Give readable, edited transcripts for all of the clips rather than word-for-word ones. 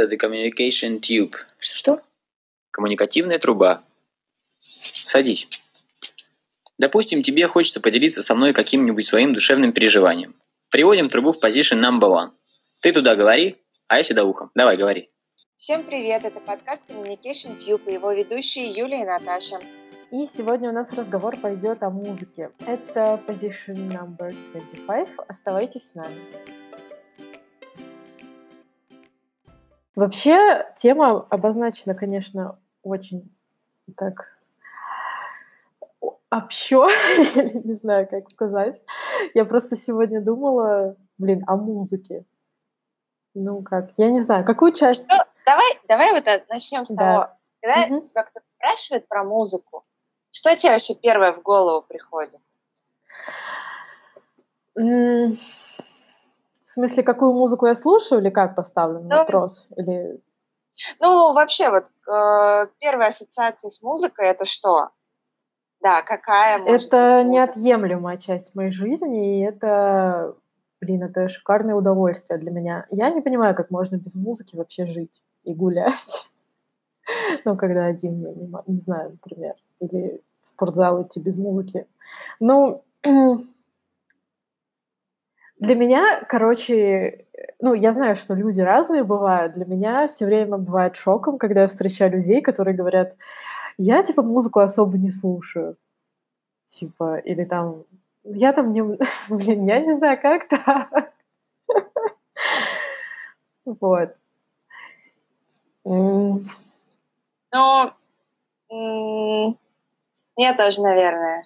The Communication Tube. Что? Коммуникативная труба. Садись. Допустим, тебе хочется поделиться со мной каким-нибудь своим душевным переживанием. Приводим трубу в position number one. Ты туда говори, а я сюда ухом. Давай, говори. Всем привет, это подкаст Communication Tube и его ведущие Юлия и Наташа. И сегодня у нас разговор пойдет о музыке. Это position number 25. Оставайтесь с нами. Вообще, тема обозначена, конечно, очень так общо, я не знаю, как сказать. Я просто сегодня думала, о музыке. Ну как, я не знаю, какую часть... Что? Давай вот начнем с того. Когда тебя кто-то спрашивает про музыку, что тебе вообще первое в голову приходит? В смысле, какую музыку я слушаю, или как поставлен вопрос? Или... Ну, вообще, вот первая ассоциация с музыкой — это что? Да, какая музыка? Это неотъемлемая часть моей жизни, и это, это шикарное удовольствие для меня. Я не понимаю, как можно без музыки вообще жить и гулять. Ну, когда один, я не знаю, например, или в спортзал идти без музыки. Ну, для меня, я знаю, что люди разные бывают. Для меня все время бывает шоком, когда я встречаю людей, которые говорят, я, музыку особо не слушаю. Или я не знаю, как так. Вот. Ну, мне тоже, наверное.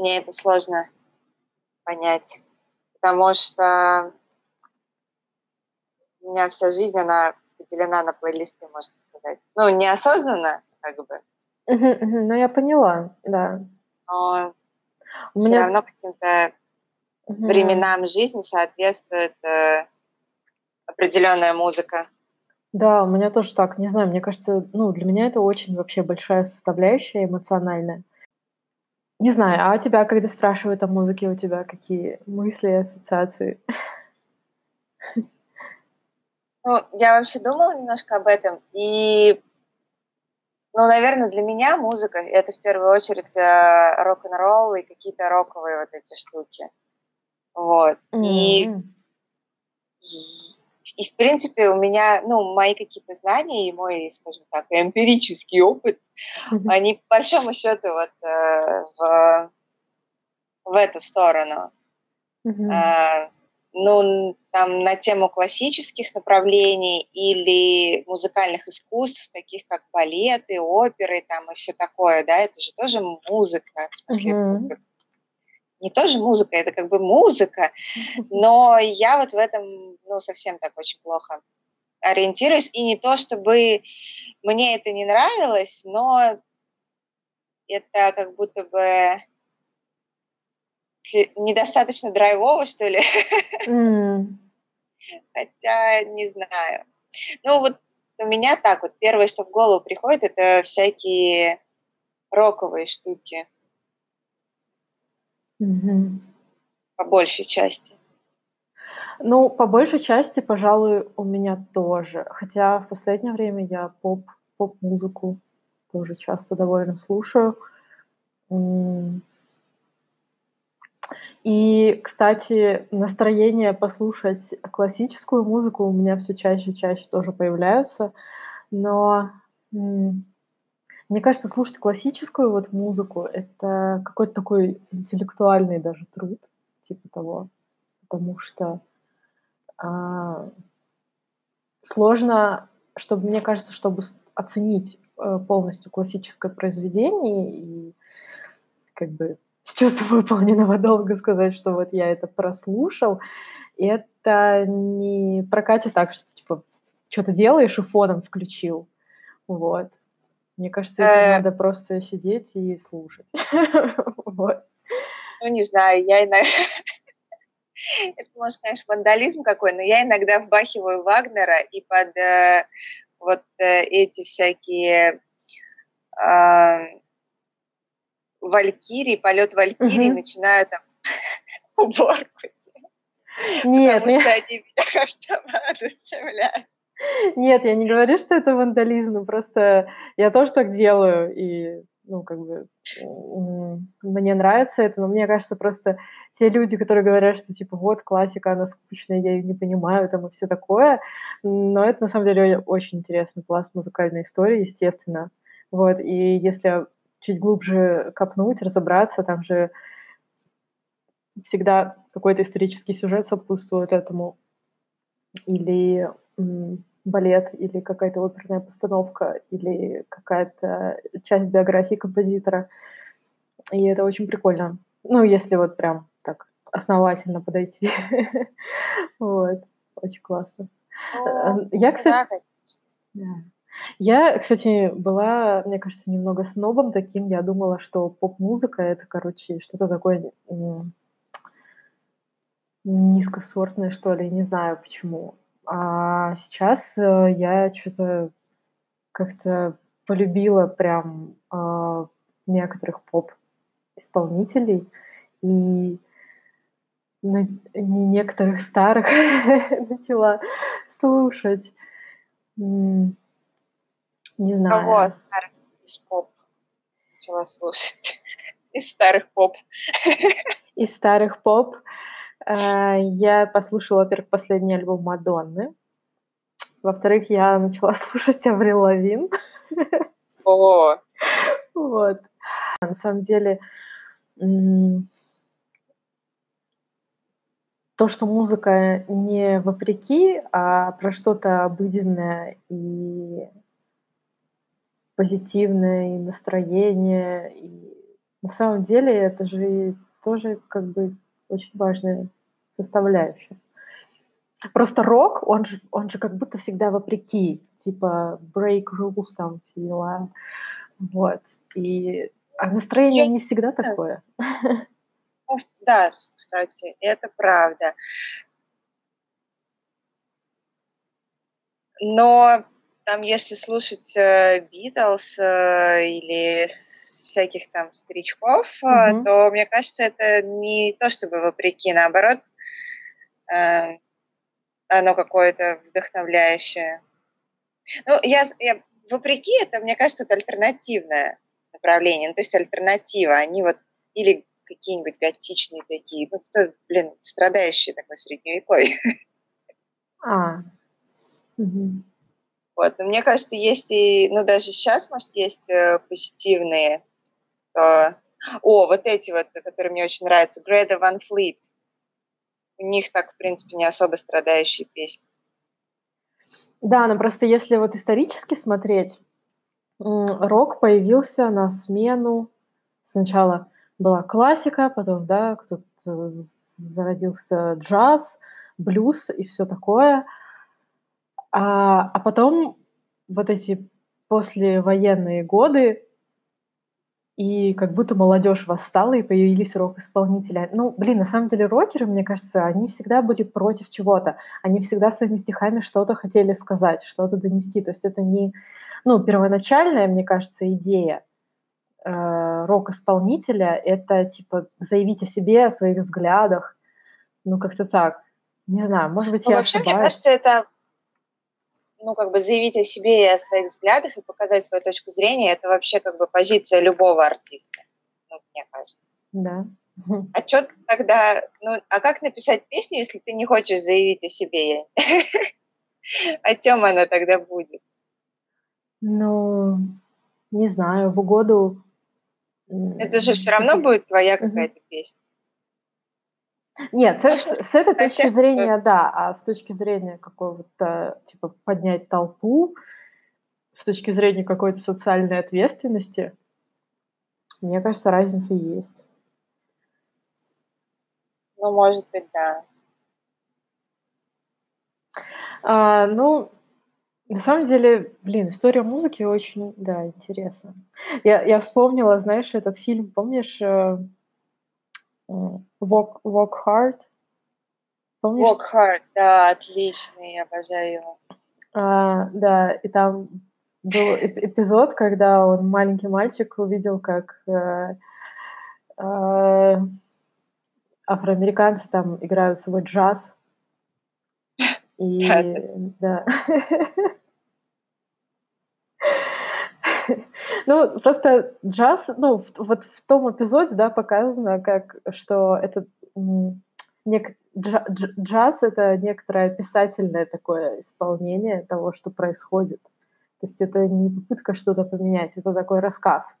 Мне это сложно понять, потому что у меня вся жизнь, она поделена на плейлисты, можно сказать. Ну, неосознанно, Ну, я поняла, да. Но все равно каким-то временам жизни соответствует определенная музыка. Да, у меня тоже так. Не знаю, мне кажется, для меня это очень вообще большая составляющая эмоциональная. Не знаю, а у тебя, когда спрашивают о музыке, у тебя какие мысли и ассоциации? Ну, я вообще думала немножко об этом. И, наверное, для меня музыка — это в первую очередь рок-н-ролл и какие-то роковые вот эти штуки. Вот. И в принципе, у меня, мои какие-то знания и мой, скажем так, эмпирический опыт, они, по большому счету, вот в эту сторону. Там на тему классических направлений или музыкальных искусств, таких как балеты, оперы, и все такое, да, это же тоже музыка, в смысле, это не тоже музыка, это музыка, но я вот в этом, совсем так очень плохо ориентируюсь, и не то, чтобы мне это не нравилось, но это как будто бы недостаточно драйвово, что ли, хотя не знаю. У меня так вот, первое, что в голову приходит, это всякие роковые штуки. По большей части. Ну, по большей части, пожалуй, у меня тоже. Хотя в последнее время я поп-музыку тоже часто довольно слушаю. И, кстати, настроение послушать классическую музыку у меня все чаще и чаще тоже появляются. Но... Мне кажется, слушать классическую музыку — это какой-то такой интеллектуальный даже труд, того, потому что сложно, мне кажется, чтобы оценить полностью классическое произведение и с чувством выполненного долга сказать, что вот я это прослушал, это не прокатит так, что что-то делаешь и фоном включил, вот. Мне кажется, это надо просто сидеть и слушать. Ну, не знаю, я иногда... Это, может, конечно, вандализм какой, но я иногда вбахиваю Вагнера, и под эти всякие Валькирии, полет Валькирии, начинаю уборку делать. Нет, потому что они меня как-то воодушевляют. Нет, я не говорю, что это вандализм, но просто я тоже так делаю, и, ну, как бы, мне нравится это, но мне кажется, просто те люди, которые говорят, что, типа, вот, классика, она скучная, я ее не понимаю, там, и все такое, но это, на самом деле, очень интересный пласт музыкальной истории, естественно, вот, и если чуть глубже копнуть, разобраться, там же всегда какой-то исторический сюжет сопутствует этому, или балет, или какая-то оперная постановка, или какая-то часть биографии композитора. И это очень прикольно. Ну, если вот прям так основательно подойти. Вот. Очень классно. Я, кстати, была, мне кажется, немного снобом таким. Я думала, что поп-музыка — это, короче, что-то такое низкосортное, что ли. Не знаю, почему. А сейчас я что-то как-то полюбила прям некоторых поп-исполнителей и некоторых старых начала слушать. Не знаю. Кого старых из поп начала слушать? Из старых поп. Из старых поп. Я послушала, во-первых, последний альбом Мадонны. Во-вторых, я начала слушать Аврил Лавин. О! Вот. На самом деле, то, что музыка не вопреки, а про что-то обыденное и позитивное, и настроение. И на самом деле, это же тоже как бы очень важная составляющая. Просто рок, он же как будто всегда вопреки, типа break rules, там, все дела. Вот. И настроение не всегда такое. Да, кстати, это правда. Но там, если слушать Beatles или всяких там старичков, то, мне кажется, это не то чтобы вопреки, наоборот, оно какое-то вдохновляющее. Ну, я вопреки, это, мне кажется, вот альтернативное направление, ну, то есть альтернатива, они вот, или какие-нибудь готичные такие, ну, кто, блин, страдающие такой средневековье. Вот. Но мне кажется, есть и, ну, даже сейчас, может, есть позитивные. Вот эти вот, которые мне очень нравятся. Greta Van Fleet. У них так, в принципе, не особо страдающие песни. Да, но просто если вот исторически смотреть, рок появился на смену. Сначала была классика, потом, да, кто-то зародился джаз, блюз и все такое. А потом вот эти послевоенные годы, и как будто молодежь восстала, и появились рок-исполнители. Ну, блин, на самом деле рокеры, мне кажется, они всегда были против чего-то. Они всегда своими стихами что-то хотели сказать, что-то донести. То есть это не, ну, первоначальная, мне кажется, идея рок-исполнителя — это, типа, заявить о себе, о своих взглядах. Ну, как-то так. Не знаю, может быть, я ошибаюсь. Вообще, мне кажется, это, ну, как бы заявить о себе и о своих взглядах и показать свою точку зрения, это вообще как бы позиция любого артиста, ну, мне кажется. Да. А что тогда, ну, а как написать песню, если ты не хочешь заявить о себе? О чем она тогда будет? Ну, не знаю, в угоду. Это же все равно будет твоя какая-то песня. Нет, с этой точки зрения, да, а с точки зрения какого-то, типа, поднять толпу, с точки зрения какой-то социальной ответственности, мне кажется, разница есть. Ну, может быть, да. Ну, на самом деле, блин, история музыки очень, да, интересна. Я вспомнила, знаешь, этот фильм, помнишь, Walk Hard. Помнишь? Walk Hard, да, отличный, я обожаю его. Да, и там был эпизод, когда он, маленький мальчик, увидел, как афроамериканцы там играют свой джаз. И да. Ну, просто джаз, ну, вот в том эпизоде, да, показано, как, что это джаз — это некоторое описательное такое исполнение того, что происходит. То есть это не попытка что-то поменять, это такой рассказ.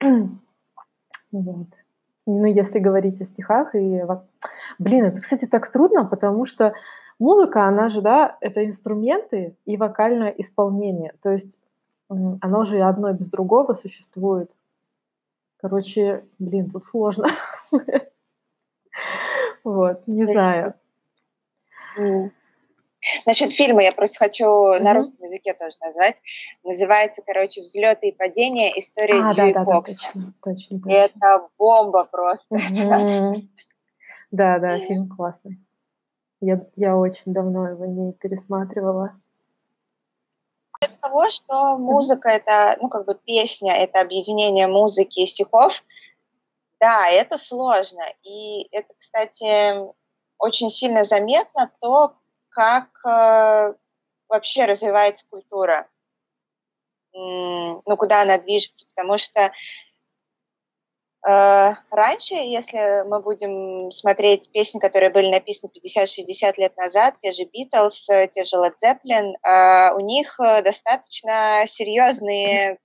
Вот. Ну, если говорить о стихах и... Блин, это, кстати, так трудно, потому что музыка, она же, да, это инструменты и вокальное исполнение. То есть оно же одно без другого существует. Короче, блин, тут сложно. Вот, не знаю. Насчет фильма я просто хочу на русском языке тоже назвать. Называется, короче, «Взлеты и падения. История Дьюи Кокса». Точно. Это бомба просто. Да, да, фильм классный. Я очень давно его не пересматривала. От того, что музыка — это, ну, как бы песня, это объединение музыки и стихов, да, это сложно. И это, кстати, очень сильно заметно то, как вообще развивается культура, ну, куда она движется, потому что раньше, если мы будем смотреть песни, которые были написаны 50-60 лет назад, те же Beatles, те же Led Zeppelin, у них достаточно серьезные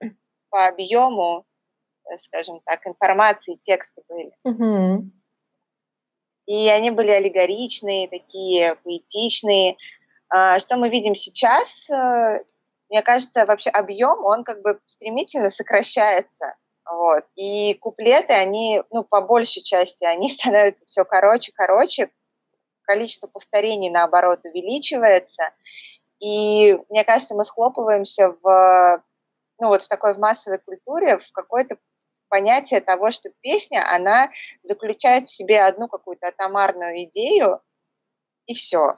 по объему, скажем так, информации, тексты были. Mm-hmm. И они были аллегоричные, такие поэтичные. Что мы видим сейчас, мне кажется, вообще объем, он как бы стремительно сокращается. Вот. И куплеты, они, ну, по большей части, они становятся все короче, количество повторений, наоборот, увеличивается, и, мне кажется, мы схлопываемся в, ну, вот в такой в массовой культуре, в какое-то понятие того, что песня, она заключает в себе одну какую-то атомарную идею, и все.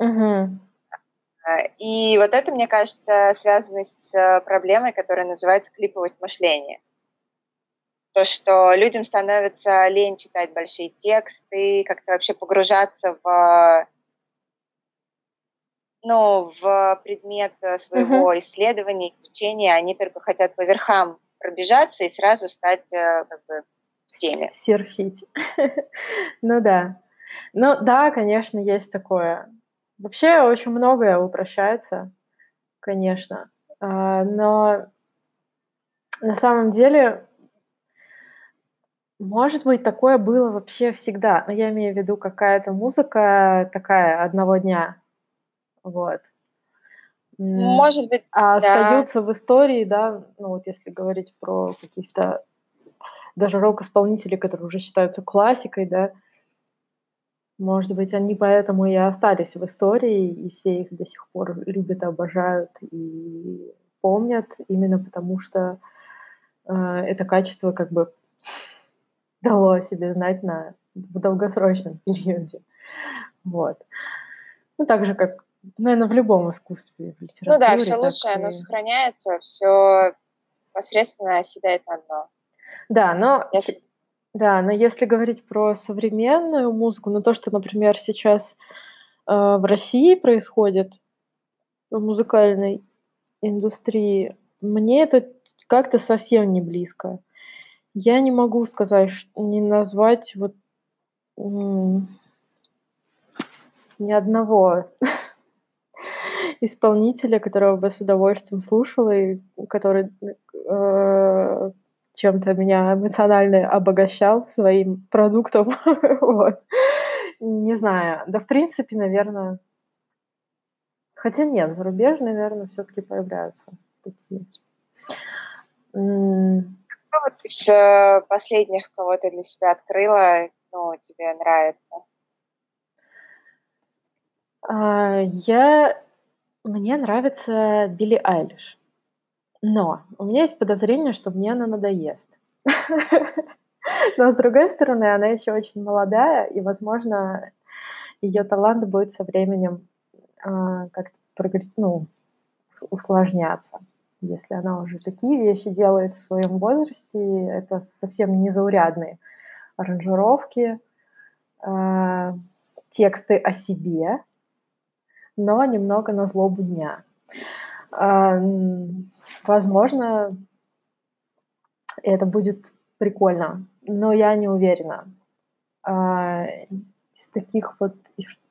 Mm-hmm. И вот это, мне кажется, связано с проблемой, которая называется клиповость мышления. То, что людям становится лень читать большие тексты, как-то вообще погружаться в, ну, в предмет своего исследования, изучения. Они только хотят по верхам пробежаться и сразу стать как бы в теме. Серфить. Ну да. Ну да, конечно, есть такое. Вообще очень многое упрощается, конечно, но на самом деле, может быть, такое было вообще всегда, но я имею в виду какая-то музыка такая одного дня, вот. Может быть, а да. Остаются в истории, да, ну вот если говорить про каких-то даже рок-исполнителей, которые уже считаются классикой, да, может быть, они поэтому и остались в истории, и все их до сих пор любят, обожают и помнят, именно потому что это качество как бы дало о себе знать в долгосрочном периоде. Вот. Ну, так же, как, наверное, в любом искусстве, в литературе. Ну да, все лучшее, оно сохраняется, все посредственно оседает на дно. Да, но... Да, но если говорить про современную музыку, ну то, что, например, сейчас в России происходит в музыкальной индустрии, мне это как-то совсем не близко. Я не могу сказать, не назвать вот ни одного исполнителя, которого бы с удовольствием слушала и который... чем-то меня эмоционально обогащал своим продуктом. Вот. Не знаю. Да, в принципе, наверное... Хотя нет, зарубежные, наверное, все-таки появляются такие. Кто вот из последних, кого ты для себя открыла, ну, тебе нравится? Мне нравится Билли Айлиш. Но у меня есть подозрение, что мне она надоест. Но, с другой стороны, она еще очень молодая, и, возможно, ее талант будет со временем как-то усложняться. Если она уже такие вещи делает в своем возрасте, это совсем незаурядные аранжировки, тексты о себе, но немного на злобу дня. Возможно, это будет прикольно, но я не уверена. Из таких вот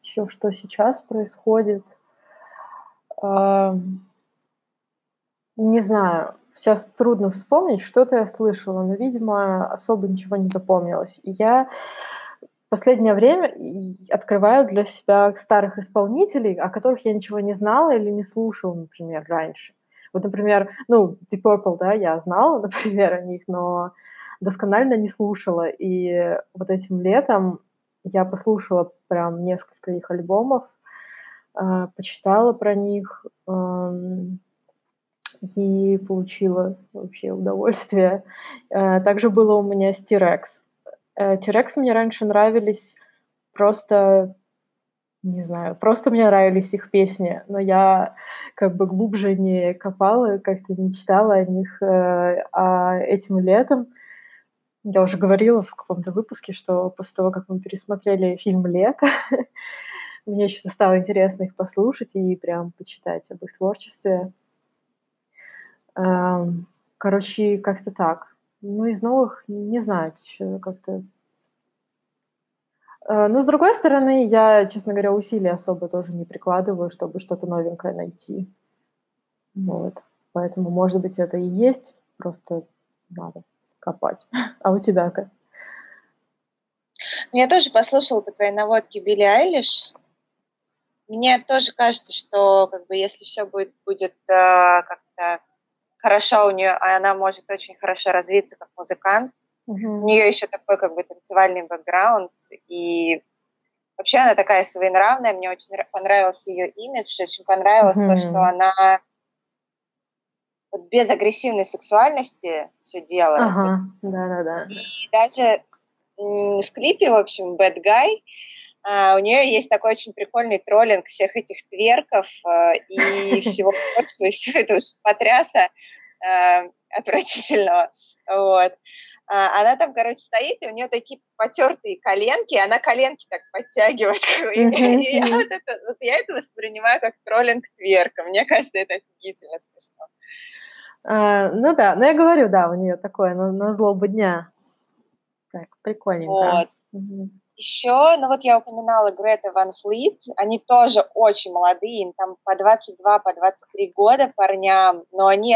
еще, что сейчас происходит, не знаю, сейчас трудно вспомнить, что-то я слышала, но, видимо, особо ничего не запомнилось. И я в последнее время открываю для себя старых исполнителей, о которых я ничего не знала или не слушала, например, раньше. Вот, например, ну, Deep Purple, да, я знала, например, о них, но досконально не слушала. И вот этим летом я послушала прям несколько их альбомов, почитала про них и получила вообще удовольствие. Также было у меня с T-Rex. T-Rex мне раньше нравились просто... Не знаю, просто мне нравились их песни, но я как бы глубже не копала, как-то не читала о них. А этим летом я уже говорила в каком-то выпуске, что после того, как мы пересмотрели фильм «Лето», мне еще стало интересно их послушать и прям почитать об их творчестве. Короче, как-то так. Ну, из новых, не знаю, как-то... Но, с другой стороны, я, честно говоря, усилий особо тоже не прикладываю, чтобы что-то новенькое найти. Вот. Поэтому, может быть, это и есть, просто надо копать. А у тебя как? Я тоже послушала по твоей наводке Билли Айлиш. Мне тоже кажется, что как бы, если все будет как-то хорошо у нее, она может очень хорошо развиться как музыкант. У нее еще такой как бы танцевальный бэкграунд, и вообще она такая своенравная, мне очень понравился ее имидж, очень понравилось то, что она вот без агрессивной сексуальности все делает. Да-да-да. И даже в клипе, в общем, Bad Guy, у нее есть такой очень прикольный троллинг всех этих тверков и всего прочего, и все это уж потряса отвратительного, вот. Она там, короче, стоит, и у нее такие потертые коленки, и она коленки так подтягивает. И я это воспринимаю как троллинг тверка. Мне кажется, это офигительно смешно. Ну да, но я говорю, да, у нее такое на злобу дня. Так, прикольненько. Вот. Угу. Еще, ну вот я упоминала Грету Ван Флит, они тоже очень молодые, им там по 22, по 23 года парням, но они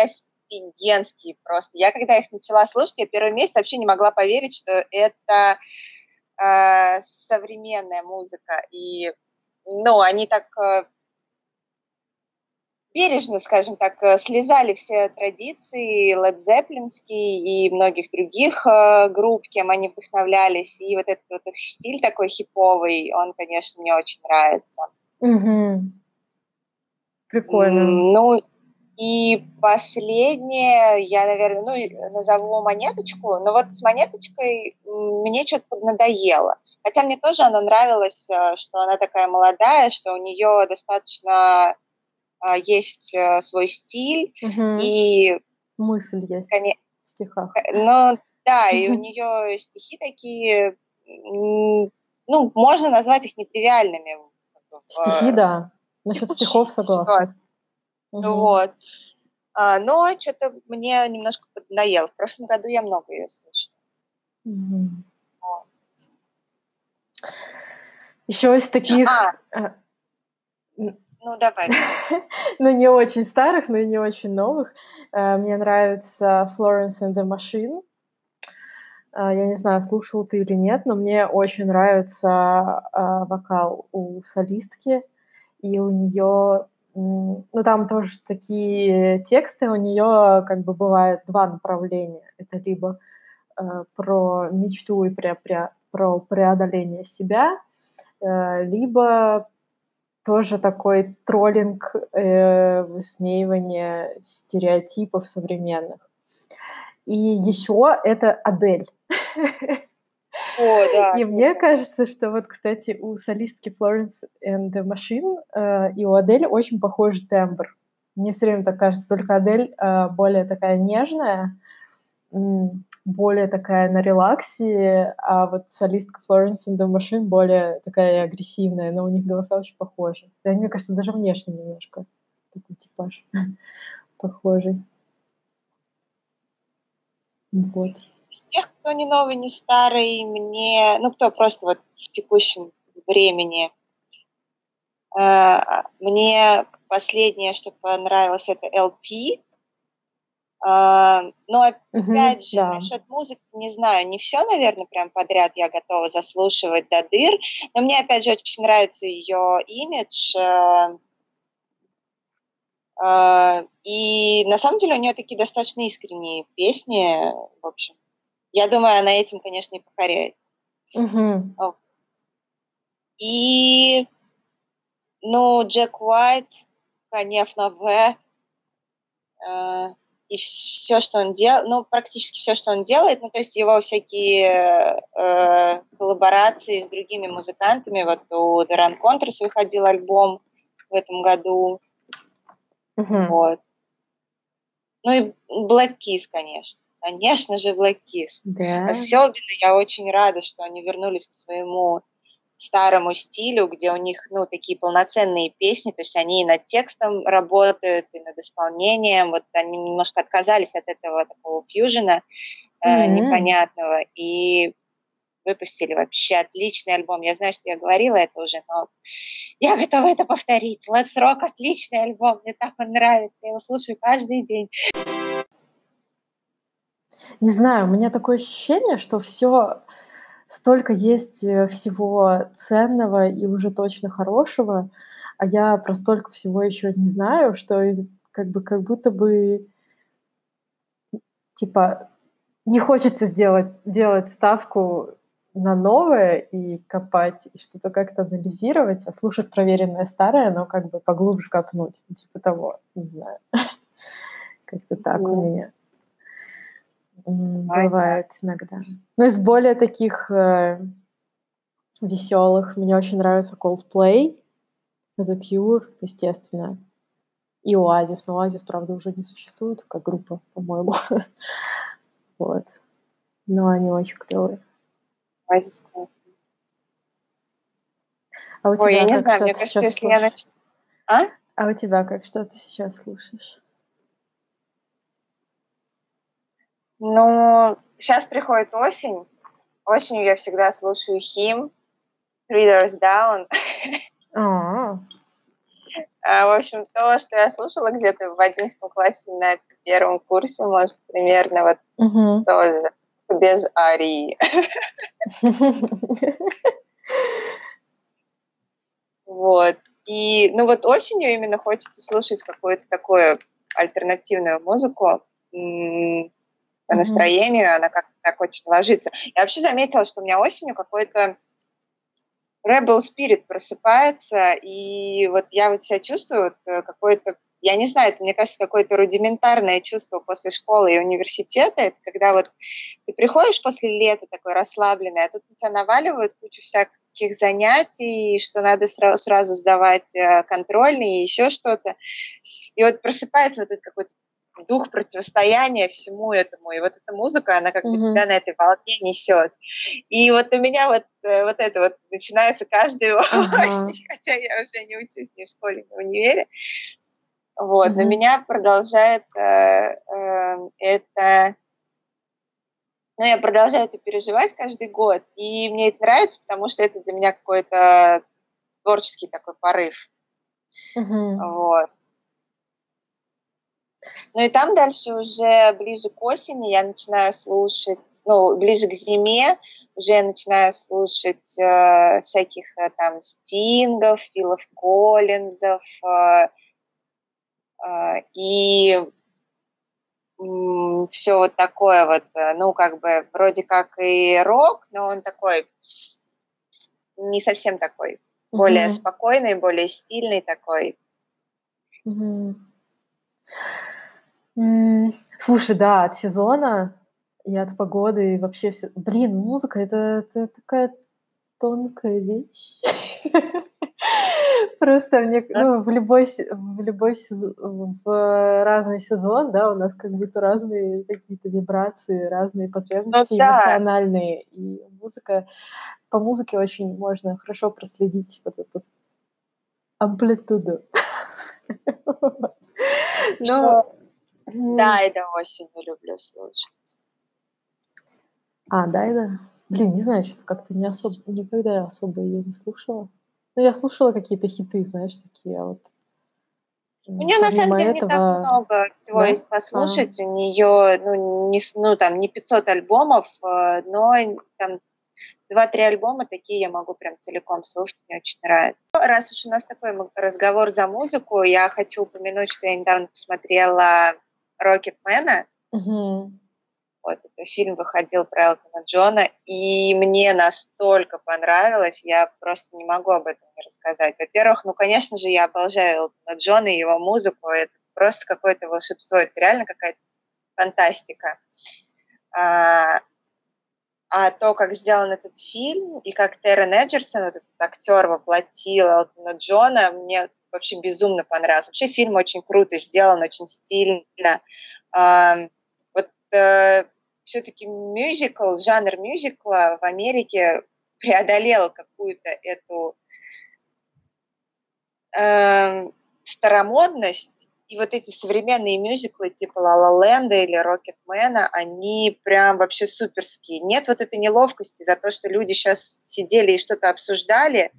офигенские просто. Я когда их начала слушать, я первый месяц вообще не могла поверить, что это современная музыка. И, ну, они так бережно, скажем так, слезали все традиции Led Zeppelinские и многих других групп, кем они вдохновлялись. И вот этот вот их стиль такой хиповый, он, конечно, мне очень нравится. Угу. Прикольно. Ну, и последнее, я, наверное, ну, назову Монеточку, но вот с Монеточкой мне что-то поднадоело. Хотя мне тоже она нравилась, что она такая молодая, что у нее достаточно есть свой стиль. Угу. И мысль есть в стихах. Ну, да, и у нее стихи такие, ну, можно назвать их нетривиальными. Стихи, да. Насчет стихов согласна. Вот. Но что-то мне немножко поднаело. В прошлом году я много ее слышала. Mm-hmm. Вот. Еще из таких... Ну, давай. Ну, не очень старых, но и не очень новых. Мне нравится Florence and the Machine. Я не знаю, слушала ты или нет, но мне очень нравится вокал у солистки. И у нее... Ну, там тоже такие тексты, у нее как бы бывает два направления. Это либо про мечту и про преодоление себя, либо тоже такой троллинг, высмеивание стереотипов современных. И еще это Адель. О, да, и мне кажется, что вот, кстати, у солистки Florence and the Machine и у Адель очень похожий тембр. Мне все время так кажется, только Адель более такая нежная, более такая на релаксе, а вот солистка Florence and the Machine более такая агрессивная, но у них голоса очень похожи. И они, мне кажется, даже внешне немножко такой типаж похожий. Вот. Из тех, кто не новый, не старый, мне... Ну, кто просто вот в текущем времени. Мне последнее, что понравилось, это LP. Но опять же, да. Насчет музыки, не знаю, не все, наверное, прям подряд я готова заслушивать до дыр. Но мне, опять же, очень нравится ее имидж. И на самом деле у нее такие достаточно искренние песни, в общем. Я думаю, она этим, конечно, и покоряет. Угу. И, ну, Джек Уайт, конечно, и все, что он делает, ну, практически все, что он делает, ну, то есть его всякие коллаборации с другими музыкантами, вот у The Raconteurs выходил альбом в этом году, вот. Ну, и Black Keys, конечно. Конечно же, Black Keys. Да. Особенно я очень рада, что они вернулись к своему старому стилю, где у них, ну, такие полноценные песни, то есть они и над текстом работают, и над исполнением. Вот они немножко отказались от этого такого фьюжена непонятного и выпустили вообще отличный альбом. Я знаю, что я говорила это уже, но я готова это повторить. Let's Rock — отличный альбом, мне так он нравится, я его слушаю каждый день. Не знаю, у меня такое ощущение, что все столько есть всего ценного и уже точно хорошего, а я про столько всего еще не знаю, что как будто бы типа не хочется делать ставку на новое и копать, и что-то как-то анализировать, а слушать проверенное старое, но как бы поглубже копнуть, типа того, не знаю. Как-то так у меня бывает иногда. Ну, из более таких веселых мне очень нравится Coldplay, The Cure, естественно, и Oasis. Но Oasis, правда, уже не существует как группа, по-моему. Вот. Но они очень клевые. Oasis. А у тебя я не знаю, мне кажется, если я начну... А у тебя как? Что ты сейчас слушаешь? Ну, сейчас приходит осень. Осенью я всегда слушаю Him, Three Doors Down. В общем, то, что я слушала где-то в 11 классе на первом курсе, может, примерно вот тоже, без Арии. Вот. И, ну, вот осенью именно хочется слушать какую-то такую альтернативную музыку. По настроению, она как-то так очень ложится. Я вообще заметила, что у меня осенью какой-то rebel spirit просыпается, и вот я вот себя чувствую вот какое-то, я не знаю, это, мне кажется, какое-то рудиментарное чувство после школы и университета, это когда вот ты приходишь после лета такой расслабленный, а тут на тебя наваливают кучу всяких занятий, что надо сразу сдавать контрольные и еще что-то. И вот просыпается вот этот какой-то дух противостояния всему этому. И вот эта музыка, она как бы тебя на этой волне несет. И вот у меня вот это вот начинается каждую осень, хотя я уже не учусь ни в школе, ни в универе. Вот. Но меня продолжает это... Ну, я продолжаю это переживать каждый год. И мне это нравится, потому что это для меня какой-то творческий такой порыв. Вот. Ну и там дальше уже ближе к осени я начинаю слушать, ну, ближе к зиме уже я начинаю слушать всяких там Стингов, Филов Коллинзов и все вот такое вот, ну, как бы вроде как и рок, но он такой, не совсем такой, более спокойный, более стильный такой. Слушай, да, от сезона и от погоды, и вообще все... Блин, музыка — это такая тонкая вещь. Просто мне, ну, в любой сезон, в разный сезон, да, у нас как будто разные какие-то вибрации, разные потребности эмоциональные, и музыка, по музыке очень можно хорошо проследить вот эту амплитуду. Да, это очень люблю слушать. А, Дайда? Блин, не знаю, что-то как-то не особо, никогда я особо ее не слушала. Ну, я слушала какие-то хиты, знаешь, такие, а вот... У нее, на самом деле, не так много всего есть послушать. У нее, не 500 альбомов, но там 2-3 альбома такие я могу прям целиком слушать, мне очень нравится. Раз уж у нас такой разговор за музыку, я хочу упомянуть, что я недавно посмотрела «Рокетмена». Угу. Вот, этот фильм выходил про Элтона Джона, и мне настолько понравилось, я просто не могу об этом не рассказать. Во-первых, конечно же, я обожаю Элтона Джона и его музыку, это просто какое-то волшебство, это реально какая-то фантастика. А то, как сделан этот фильм, и как Тарон Эджертон, вот этот актер, воплотил Элтона Джона, мне вообще безумно понравилось. Вообще фильм очень круто сделан, очень стильно. Все-таки мюзикл, жанр мюзикла в Америке преодолел какую-то эту старомодность, и вот эти современные мюзиклы типа «Ла Ла Ленда» или «Рокетмена», они прям вообще суперские. Нет вот этой неловкости за то, что люди сейчас сидели и что-то обсуждали,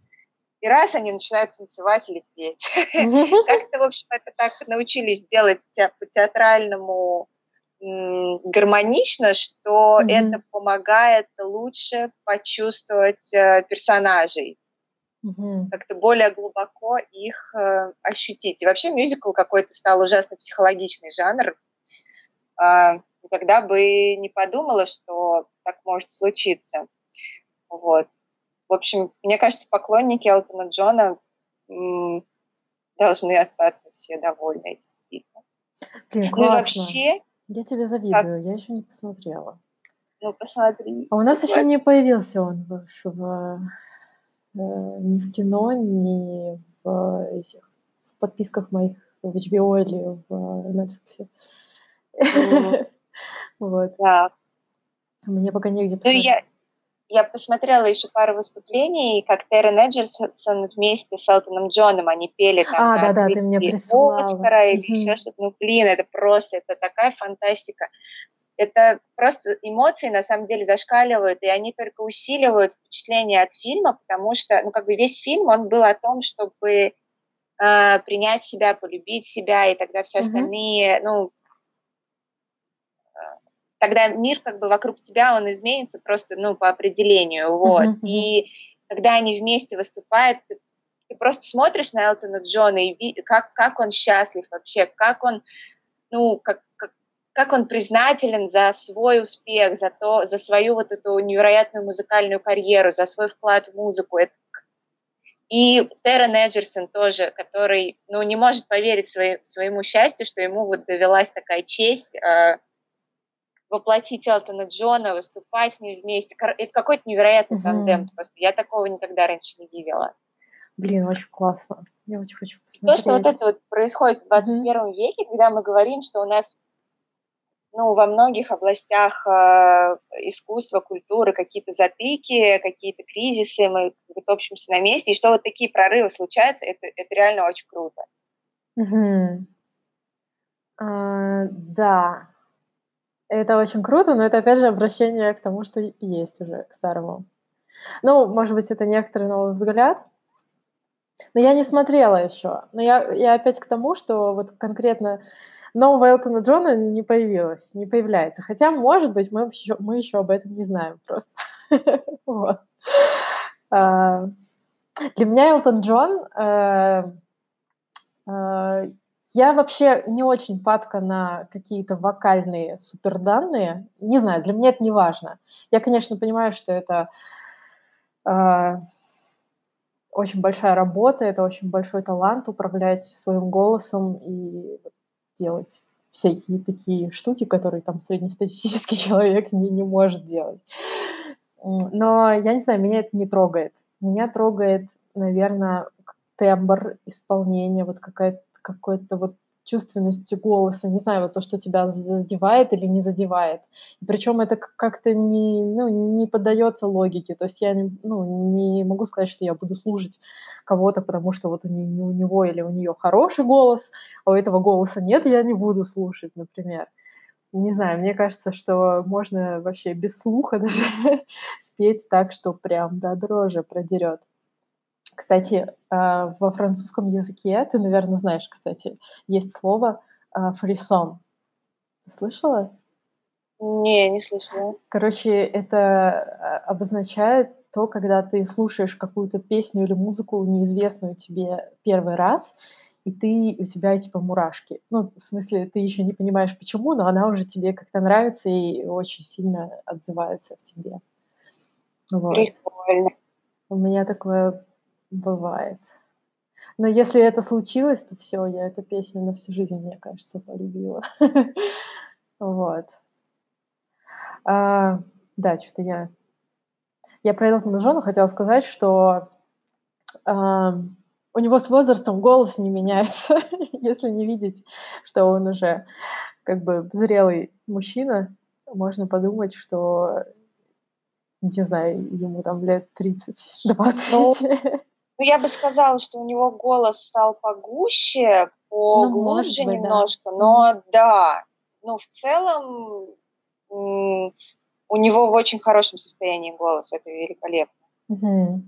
и раз они начинают танцевать или петь. Как-то, в общем, это так научились делать по-театральному гармонично, что это помогает лучше почувствовать персонажей, как-то более глубоко их ощутить. И вообще мюзикл какой-то стал ужасно психологичный жанр. Никогда бы не подумала, что так может случиться. Вот. В общем, мне кажется, поклонники Элтона Джона должны остаться все довольны этим фильмом. Блин, классно. Ну, вообще... Я тебе завидую, я еще не посмотрела. Ну, посмотри. А у нас еще не появился он ни в кино, ни в подписках моих в HBO или в Netflix. Вот. Мне пока негде посмотреть. Я посмотрела еще пару выступлений, как Тарон Эджертон вместе с Элтоном Джоном, они пели там... да, ты мне прислала. Оскара или еще что-то. Ну, блин, это просто, это такая фантастика. Это просто эмоции, на самом деле, зашкаливают, и они только усиливают впечатление от фильма, потому что, весь фильм, он был о том, чтобы принять себя, полюбить себя, и тогда все остальные, тогда мир вокруг тебя, он изменится просто, по определению, вот. И когда они вместе выступают, ты просто смотришь на Элтона Джона и как он счастлив вообще, как он признателен за свой успех, за свою вот эту невероятную музыкальную карьеру, за свой вклад в музыку. И Тарон Эджертон тоже, который, не может поверить своему счастью, что ему вот довелась такая честь воплотить Элтона Джона, выступать с ним вместе. Это какой-то невероятный тандем просто. Я такого никогда раньше не видела. Блин, очень классно. Я очень хочу посмотреть. То, что это происходит в 21 веке, когда мы говорим, что у нас во многих областях искусства, культуры какие-то затыки, какие-то кризисы, мы топчемся на месте, и что вот такие прорывы случаются, это реально очень круто. Да. Это очень круто, но это, опять же, обращение к тому, что есть уже, к старому. Может быть, это некоторый новый взгляд. Но я не смотрела еще. Но я опять к тому, что вот конкретно нового Элтона Джона не появилось, не появляется. Хотя, может быть, мы еще об этом не знаем просто. Для меня Элтон Джон... Я вообще не очень падка на какие-то вокальные суперданные. Не знаю, для меня это не важно. Я, конечно, понимаю, что это очень большая работа, это очень большой талант управлять своим голосом и делать всякие такие штуки, которые там среднестатистический человек не может делать. Но, я не знаю, меня это не трогает. Меня трогает, наверное, тембр исполнения, вот какой-то вот чувственностью голоса, не знаю, вот то, что тебя задевает или не задевает. Причем это как-то не поддается логике. То есть я не могу сказать, что я буду слушать кого-то, потому что вот у него или у нее хороший голос, а у этого голоса нет, я не буду слушать, например. Не знаю, мне кажется, что можно вообще без слуха даже спеть так, что прям до дрожи продерет. Кстати, во французском языке, ты, наверное, знаешь, кстати, есть слово «фриссон». Ты слышала? Не, не слышала. Короче, это обозначает то, когда ты слушаешь какую-то песню или музыку, неизвестную тебе первый раз, и у тебя типа мурашки. Ну, в смысле, ты еще не понимаешь, почему, но она уже тебе как-то нравится и очень сильно отзывается в тебе. Вот. Прикольно. У меня такое... бывает. Но если это случилось, то все, я эту песню на всю жизнь, мне кажется, полюбила. Вот. Да, что-то я... Я про Элтона Джона хотела сказать, что у него с возрастом голос не меняется, если не видеть, что он уже как бы зрелый мужчина. Можно подумать, что, не знаю, ему там лет 30-20. Ну, я бы сказала, что у него голос стал погуще, поглубже немножко, да. Но да, ну, в целом у него в очень хорошем состоянии голос, это великолепно. Угу.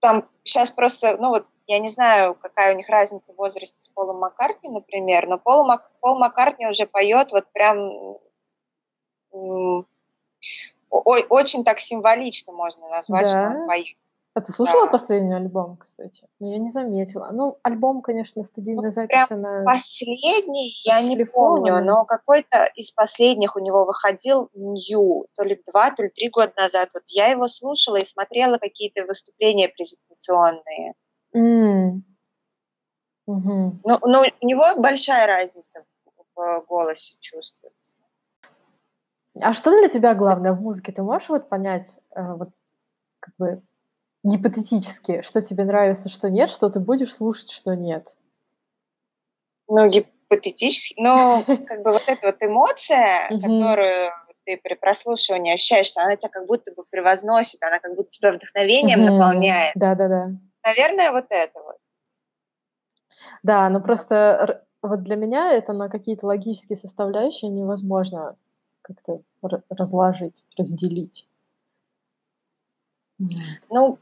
Там сейчас просто, ну, вот, я не знаю, какая у них разница в возрасте с Полом Маккартни, например, но Пол Маккартни уже поет вот прям... Очень так символично можно назвать, да. Что он поет. А ты слушала последний альбом, кстати? Ну, я не заметила. Ну, альбом, конечно, студийная запись. Она... Последний, я не помню, но какой-то из последних у него выходил New, то ли 2, то ли 3 года назад. Вот я его слушала и смотрела какие-то выступления презентационные. Угу. Но у него большая разница в голосе чувствуется. А что для тебя главное в музыке? Ты можешь вот понять, вот, как бы, гипотетически, что тебе нравится, что нет, что ты будешь слушать, что нет? Ну, гипотетически, ну, как бы вот эта вот эмоция, которую ты при прослушивании ощущаешь, что она тебя как будто бы превозносит, она как будто тебя вдохновением наполняет. Да-да-да. Наверное, вот это вот. Да, но просто вот для меня это на какие-то логические составляющие невозможно как-то разложить, разделить. Ну,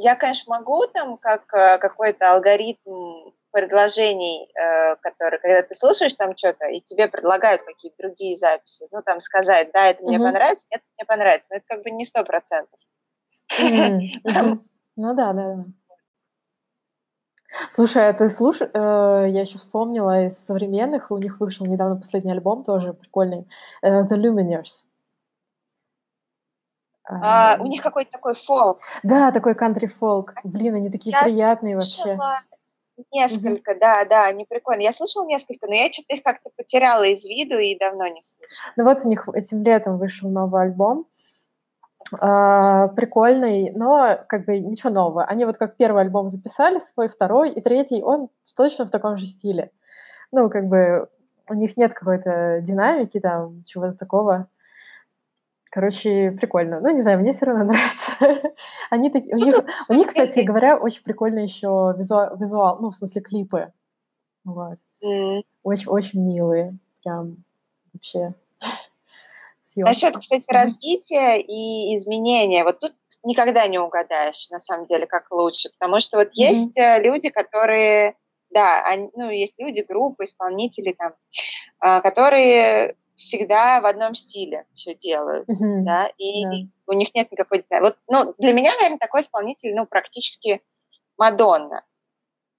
я, конечно, могу там как какой-то алгоритм предложений, который, когда ты слушаешь там что-то, и тебе предлагают какие-то другие записи, ну, там сказать, да, это мне понравится, нет, мне понравится, но это как бы не 100%. Ну да. Слушай, а ты слушаешь, я еще вспомнила из современных, у них вышел недавно последний альбом, тоже прикольный, The Lumineers. У них какой-то такой фолк. Да, такой кантри-фолк. Блин, они такие приятные вообще. Несколько, да, они прикольные. Я слушала несколько, но я что-то их как-то потеряла из виду и давно не слушала. Ну вот у них этим летом вышел новый альбом. Прикольный, но как бы ничего нового. Они вот как первый альбом записали свой, второй и третий, он точно в таком же стиле. Ну, как бы у них нет какой-то динамики там, чего-то такого. Короче, прикольно. Ну, не знаю, мне все равно нравится. Они такие... У них, кстати говоря, очень прикольный еще визуал, ну, в смысле, клипы. Вот. Очень-очень милые. Прям вообще... Насчет, кстати, развития и изменения. Вот тут никогда не угадаешь, на самом деле, как лучше. Потому что вот есть люди, которые... Да, есть люди, группы, исполнители, там, которые всегда в одном стиле все делают. Да, и у них нет никакой... Вот, ну, для меня, наверное, такой исполнитель, ну, практически Мадонна.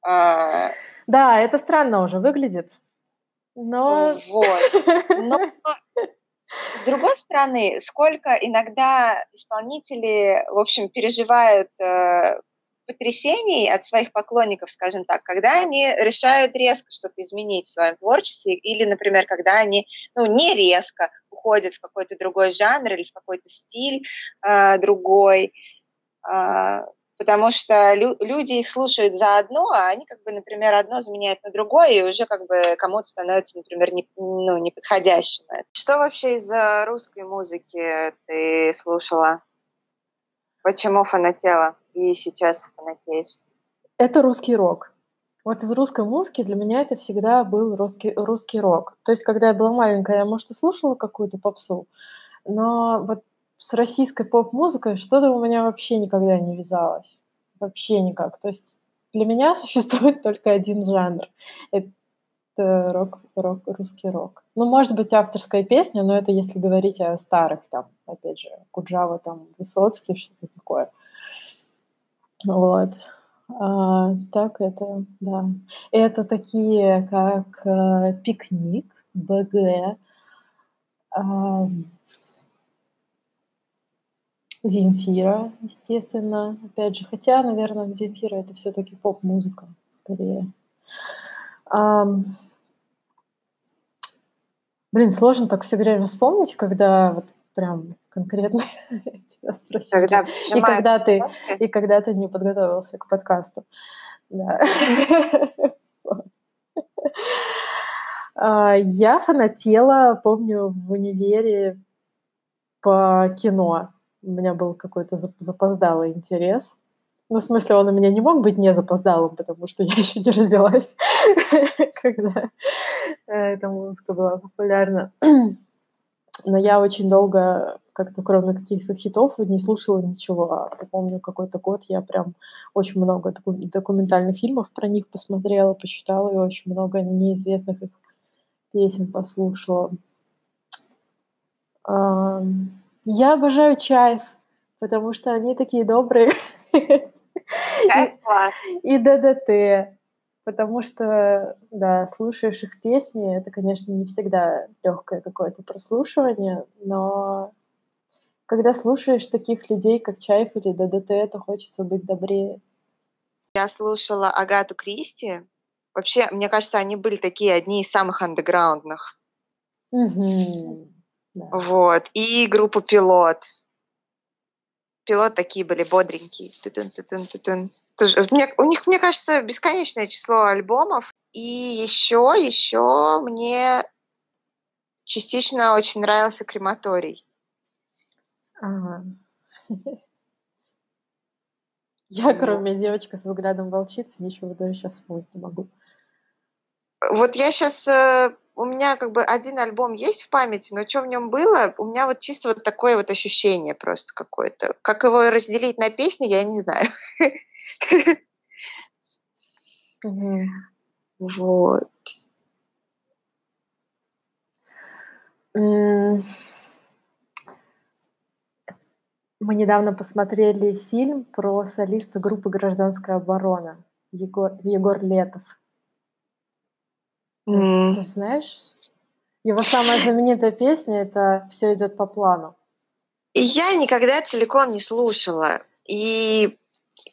Да, это странно уже выглядит. Но... С другой стороны, сколько иногда исполнители, в общем, переживают потрясений от своих поклонников, скажем так, когда они решают резко что-то изменить в своем творчестве, или, например, когда они, ну, не резко уходят в какой-то другой жанр или в какой-то стиль другой. потому что люди их слушают за одно, а они, как бы, например, одно заменяют на другое, и уже как бы кому-то становится, например, неподходящим. Что вообще из русской музыки ты слушала? Почему фанатела и сейчас фанатеешь? Это русский рок. Вот из русской музыки для меня это всегда был русский рок. То есть, когда я была маленькая, я, может, и слушала какую-то попсу, но вот с российской поп-музыкой что-то у меня вообще никогда не вязалось. Вообще никак. То есть для меня существует только один жанр. Это рок, русский рок. Ну, может быть, авторская песня, но это если говорить о старых, там, опять же, Куджава, там, Высоцкий, что-то такое. Вот. Так это, да. Это такие, как «Пикник», «БГ», «Земфира», естественно. Опять же, хотя, наверное, «Земфира» — это все-таки поп-музыка скорее. Блин, сложно так все время вспомнить, когда вот прям конкретно тебя спросили. И когда ты не подготовился к подкасту. Да. Я фанатела, помню, в универе по кино. У меня был какой-то запоздалый интерес. Ну, в смысле, он у меня не мог быть не запоздалым, потому что я еще не родилась, когда эта музыка была популярна. Но я очень долго, как-то кроме каких-то хитов, не слушала ничего. Я помню, какой-то год я прям очень много документальных фильмов про них посмотрела, почитала, и очень много неизвестных их песен послушала. Я обожаю Чайф, потому что они такие добрые. И ДДТ, потому что, да, слушаешь их песни, это, конечно, не всегда легкое какое-то прослушивание, но когда слушаешь таких людей, как Чайф или ДДТ, то хочется быть добрее. Я слушала Агату Кристи. Вообще, мне кажется, они были такие одни из самых андеграундных. Да. Вот. И группу «Пилот». «Пилот» такие были бодренькие. Ту-тун-ту-тун-ту-тун. У них, мне кажется, бесконечное число альбомов. И еще мне частично очень нравился «Крематорий». Ага. Я, кроме девочки со взглядом волчицы, ничего даже сейчас вспомнить не могу. Вот я сейчас... У меня как бы один альбом есть в памяти, но что в нем было, у меня вот чисто вот такое вот ощущение просто какое-то. Как его разделить на песни, я не знаю. Вот. Мы недавно посмотрели фильм про солиста группы «Гражданская оборона» Егор Летов. Ты знаешь? Его самая знаменитая песня — это «Все идет по плану». Я никогда целиком не слушала. И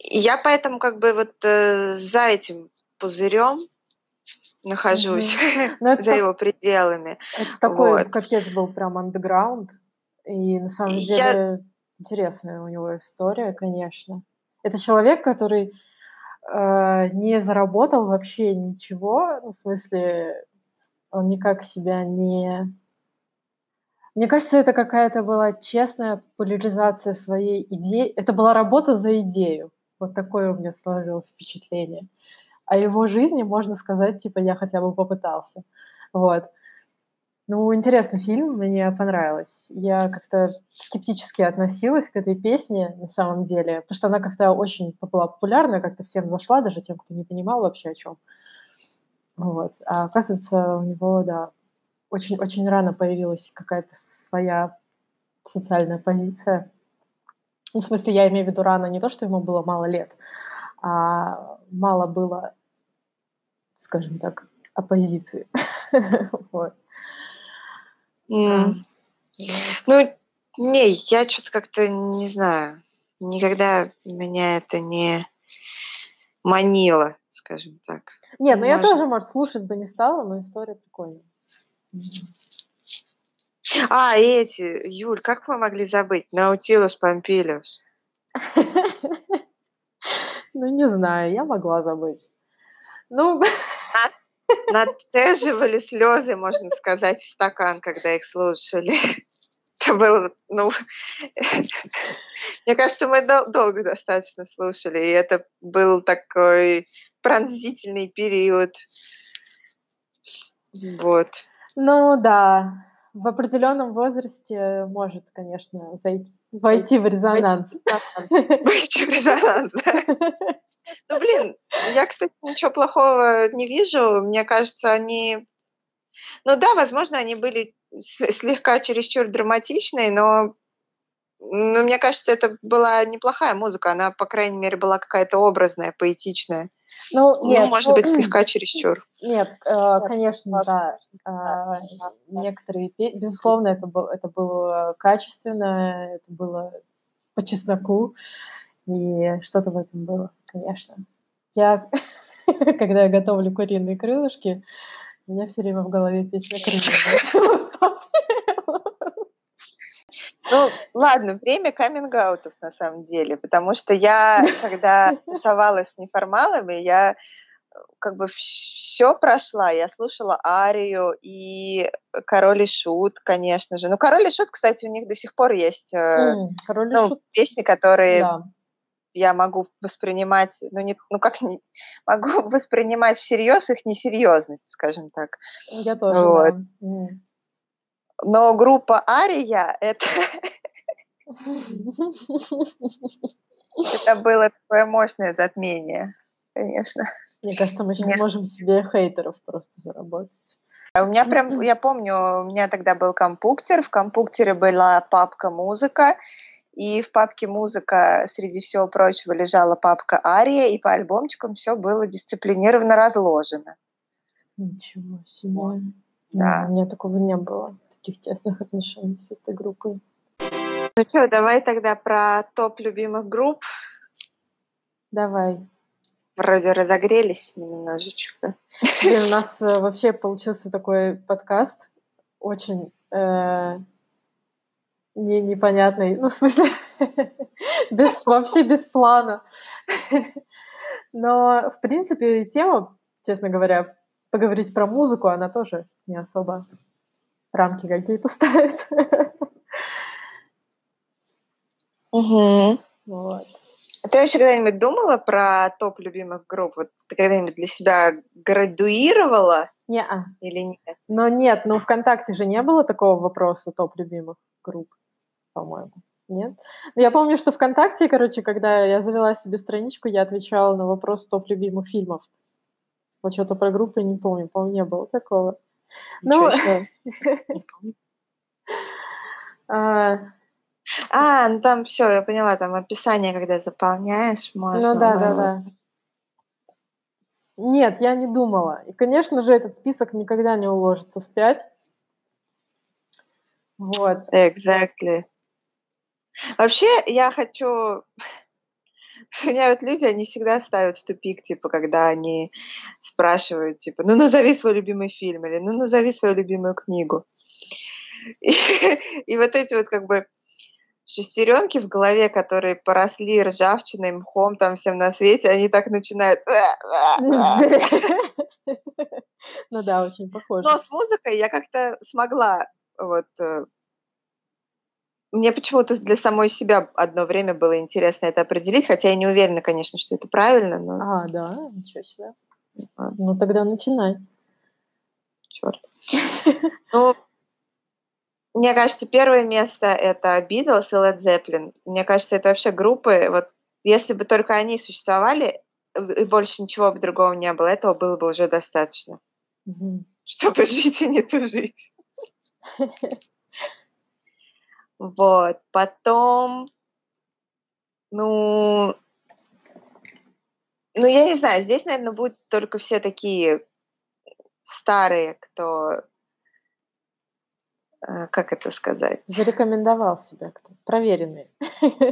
я поэтому как бы вот за этим пузырем нахожусь, за его пределами. Это такой капец был прям андеграунд. И на самом деле интересная у него история, конечно. Это человек, который... не заработал вообще ничего, ну, в смысле, он никак себя не... Мне кажется, это какая-то была честная популяризация своей идеи. Это была работа за идею. Вот такое у меня сложилось впечатление. О его жизни можно сказать, типа, я хотя бы попытался. Вот. Ну, интересный фильм, мне понравилось. Я как-то скептически относилась к этой песне, на самом деле, потому что она как-то очень была популярна, как-то всем зашла, даже тем, кто не понимал вообще о чем. Вот. А оказывается, у него, да, очень-очень рано появилась какая-то своя социальная позиция. Ну, в смысле, я имею в виду рано не то, что ему было мало лет, а мало было, скажем так, оппозиции. Вот. Ну, не, я что-то как-то не знаю. Никогда меня это не манило, скажем так. Нет, ну я тоже, может, слушать бы не стала, но история прикольная. А, эти, Юль, как мы могли забыть? Наутилус Помпилиус. Ну, не знаю, я могла забыть. Ну... Нацеживали слезы, можно сказать, в стакан, когда их слушали. Это было, ну... Мне кажется, мы долго достаточно слушали, и это был такой пронзительный период. Вот. Ну, да. В определенном возрасте может, конечно, войти в резонанс. Войти в резонанс, да. Ну, блин, я, кстати, ничего плохого не вижу. Мне кажется, они... Ну да, возможно, они были слегка чересчур драматичные, но мне кажется, это была неплохая музыка. Она, по крайней мере, была какая-то образная, поэтичная. Ну, может быть, слегка чересчур. Нет, конечно, да. Некоторые, безусловно, это было качественно, это было по чесноку, и что-то в этом было, конечно. Я, когда я готовлю куриные крылышки, у меня все время в голове песня «Крылья». Ну, ладно, время каминг-аутов, на самом деле, потому что я, когда тусовала с неформалами, я как бы все прошла. Я слушала Арию и Король и Шут, конечно же. Ну, Король и Шут, кстати, у них до сих пор есть песни, которые да. Я могу воспринимать, могу воспринимать всерьез их несерьезность, скажем так. Я тоже, вот. Да. Но группа Ария это было такое мощное затмение, конечно. Мне кажется, мы сейчас можем себе хейтеров просто заработать. У меня прям, я помню, у меня тогда был компьютер, в компьютере была папка «Музыка», и в папке «Музыка» среди всего прочего лежала папка «Ария», и по альбомчикам все было дисциплинированно разложено. Ничего себе. Да. У меня такого не было, таких тесных отношений с этой группой. Ну что, давай тогда про топ любимых групп. Давай. Вроде разогрелись немножечко. Блин, у нас вообще получился такой подкаст, очень непонятный, ну, в смысле, вообще без плана. Но, в принципе, тема, честно говоря, поговорить про музыку, она тоже не особо рамки какие-то ставит. Угу. Вот. А ты вообще когда-нибудь думала про топ любимых групп? Вот ты когда-нибудь для себя градуировала? Не-а. Или нет? Но нет, ну ВКонтакте же не было такого вопроса топ любимых групп, по-моему. Нет? Но я помню, что ВКонтакте, короче, когда я завела себе страничку, я отвечала на вопрос топ любимых фильмов. Вот что-то про группы не помню, по-моему, не было такого. Ну, ну там все, я поняла, там описание, когда заполняешь, можно. Ну да. Нет, я не думала. И, конечно же, этот список никогда не уложится в 5. Вот. Exactly. Вообще, я хочу... У меня вот люди, они всегда ставят в тупик, типа, когда они спрашивают, типа, ну, назови свой любимый фильм, или ну, назови свою любимую книгу. И вот эти вот, как бы, шестеренки в голове, которые поросли ржавчиной, мхом, там, всем на свете, они так начинают... Ну да, очень похоже. Но с музыкой я как-то смогла, вот... Мне почему-то для самой себя одно время было интересно это определить, хотя я не уверена, конечно, что это правильно, но... А, да? Ничего себе. Ну, тогда начинай. Чёрт. Ну, мне кажется, первое место — это Beatles и Led Zeppelin. Мне кажется, это вообще группы, вот если бы только они существовали, и больше ничего бы другого не было, этого было бы уже достаточно, чтобы жить и не тужить. Вот, потом, ну, я не знаю, здесь, наверное, будут только все такие старые, кто, как это сказать? Зарекомендовал себя кто-то, проверенный.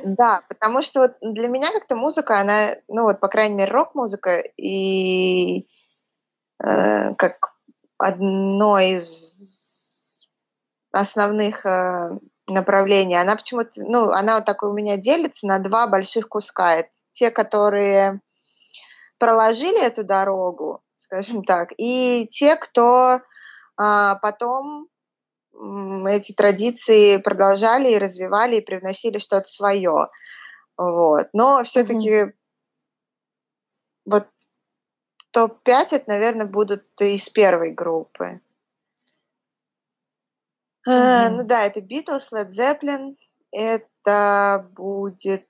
Да, потому что вот для меня как-то музыка, она, ну, вот, по крайней мере, рок-музыка, и как одно из основных... направление. Она почему-то, ну, она вот так у меня делится на два больших куска. Это те, которые проложили эту дорогу, скажем так, и те, кто потом эти традиции продолжали и развивали, и привносили что-то свое. Вот. Но все-таки вот топ-5, это, наверное, будут из первой группы. Ну да, это Beatles, Led Zeppelin, это будет...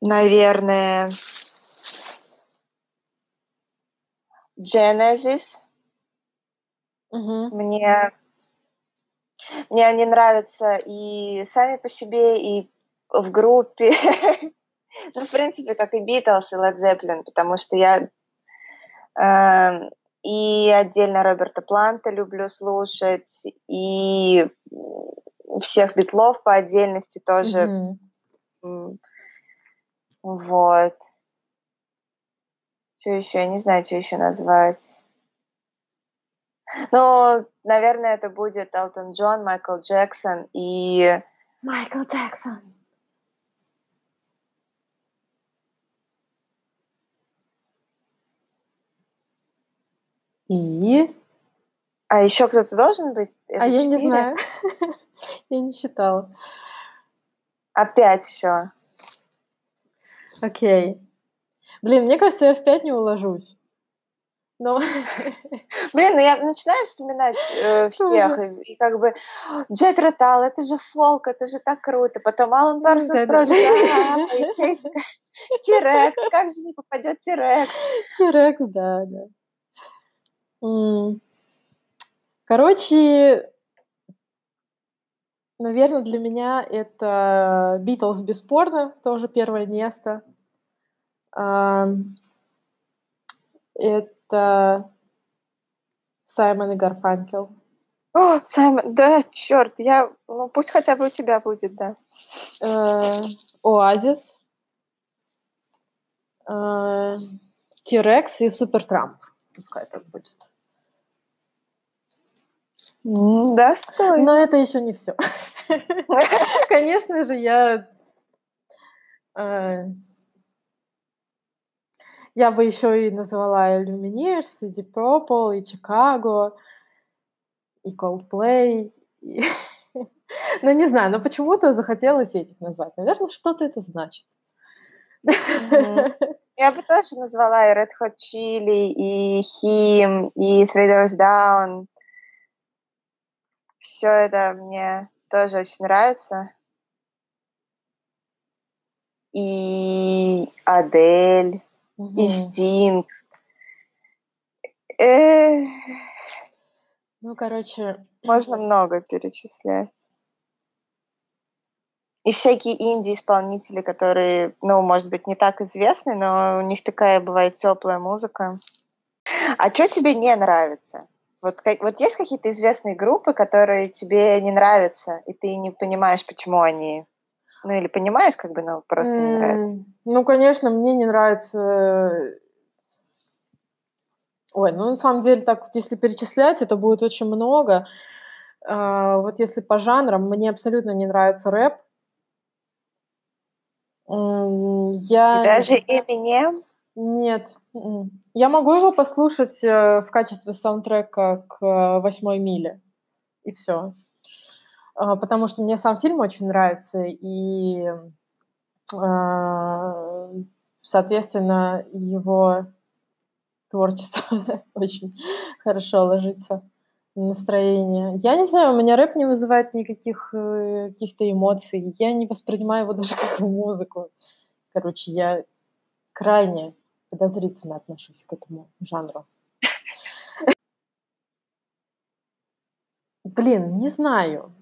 Наверное, Genesis. Мне они нравятся и сами по себе, и в группе. Ну, в принципе, как и Beatles, и Led Zeppelin, потому что я и отдельно Роберта Планта люблю слушать, и всех Битлов по отдельности тоже. Вот. Что еще? Я не знаю, что еще назвать. Ну, наверное, это будет Элтон Джон, Майкл Джексон и... Майкл Джексон. И? А еще кто-то должен быть? Это я 4? Не знаю. Я не считала. Опять все. Окей. Блин, мне кажется, я в 5 не уложусь. Но... Блин, ну я начинаю вспоминать всех. И как бы Джет Ротал, это же фолк, это же так круто. Потом Алан Парсонс Проджект, T-Rex, как же не попадет T-Rex? T-Rex, да, да. Короче, наверное, для меня это Beatles бесспорно, тоже первое место. Это Саймон и Гарфанкел. О, Саймон, да, черт, я, ну пусть хотя бы у тебя будет, да. Оазис, T-Rex и Супертрамп, пускай так будет. Да, стой. Но это еще не все. Конечно же, я бы еще и назвала и Lumineers, и Deep Purple, и Chicago, и Coldplay. Ну, не знаю, но почему-то захотелось этих назвать. Наверное, что-то это значит. Я бы тоже назвала и Red Hot Chili, и Him, и Three Doors Down. Все это мне тоже очень нравится. И Адель, и Стинг. Ну, короче... Можно много перечислять. И всякие инди-исполнители, которые, ну, может быть, не так известны, но у них такая бывает теплая музыка. А что тебе не нравится? Вот есть какие-то известные группы, которые тебе не нравятся, и ты не понимаешь, почему они... Ну, или понимаешь, как бы, но просто не нравятся. Ну, конечно, мне не нравится... Ой, ну, на самом деле, так вот, если перечислять, это будет очень много. Вот если по жанрам, мне абсолютно не нравится рэп. И даже Eminem? Нет. Я могу его послушать в качестве саундтрека к 8-й миле. И все. Потому что мне сам фильм очень нравится. И, соответственно, его творчество очень хорошо ложится на настроение. Я не знаю, у меня рэп не вызывает никаких каких-то эмоций. Я не воспринимаю его даже как музыку. Короче, я крайне подозрительно отношусь к этому жанру. Блин, не знаю.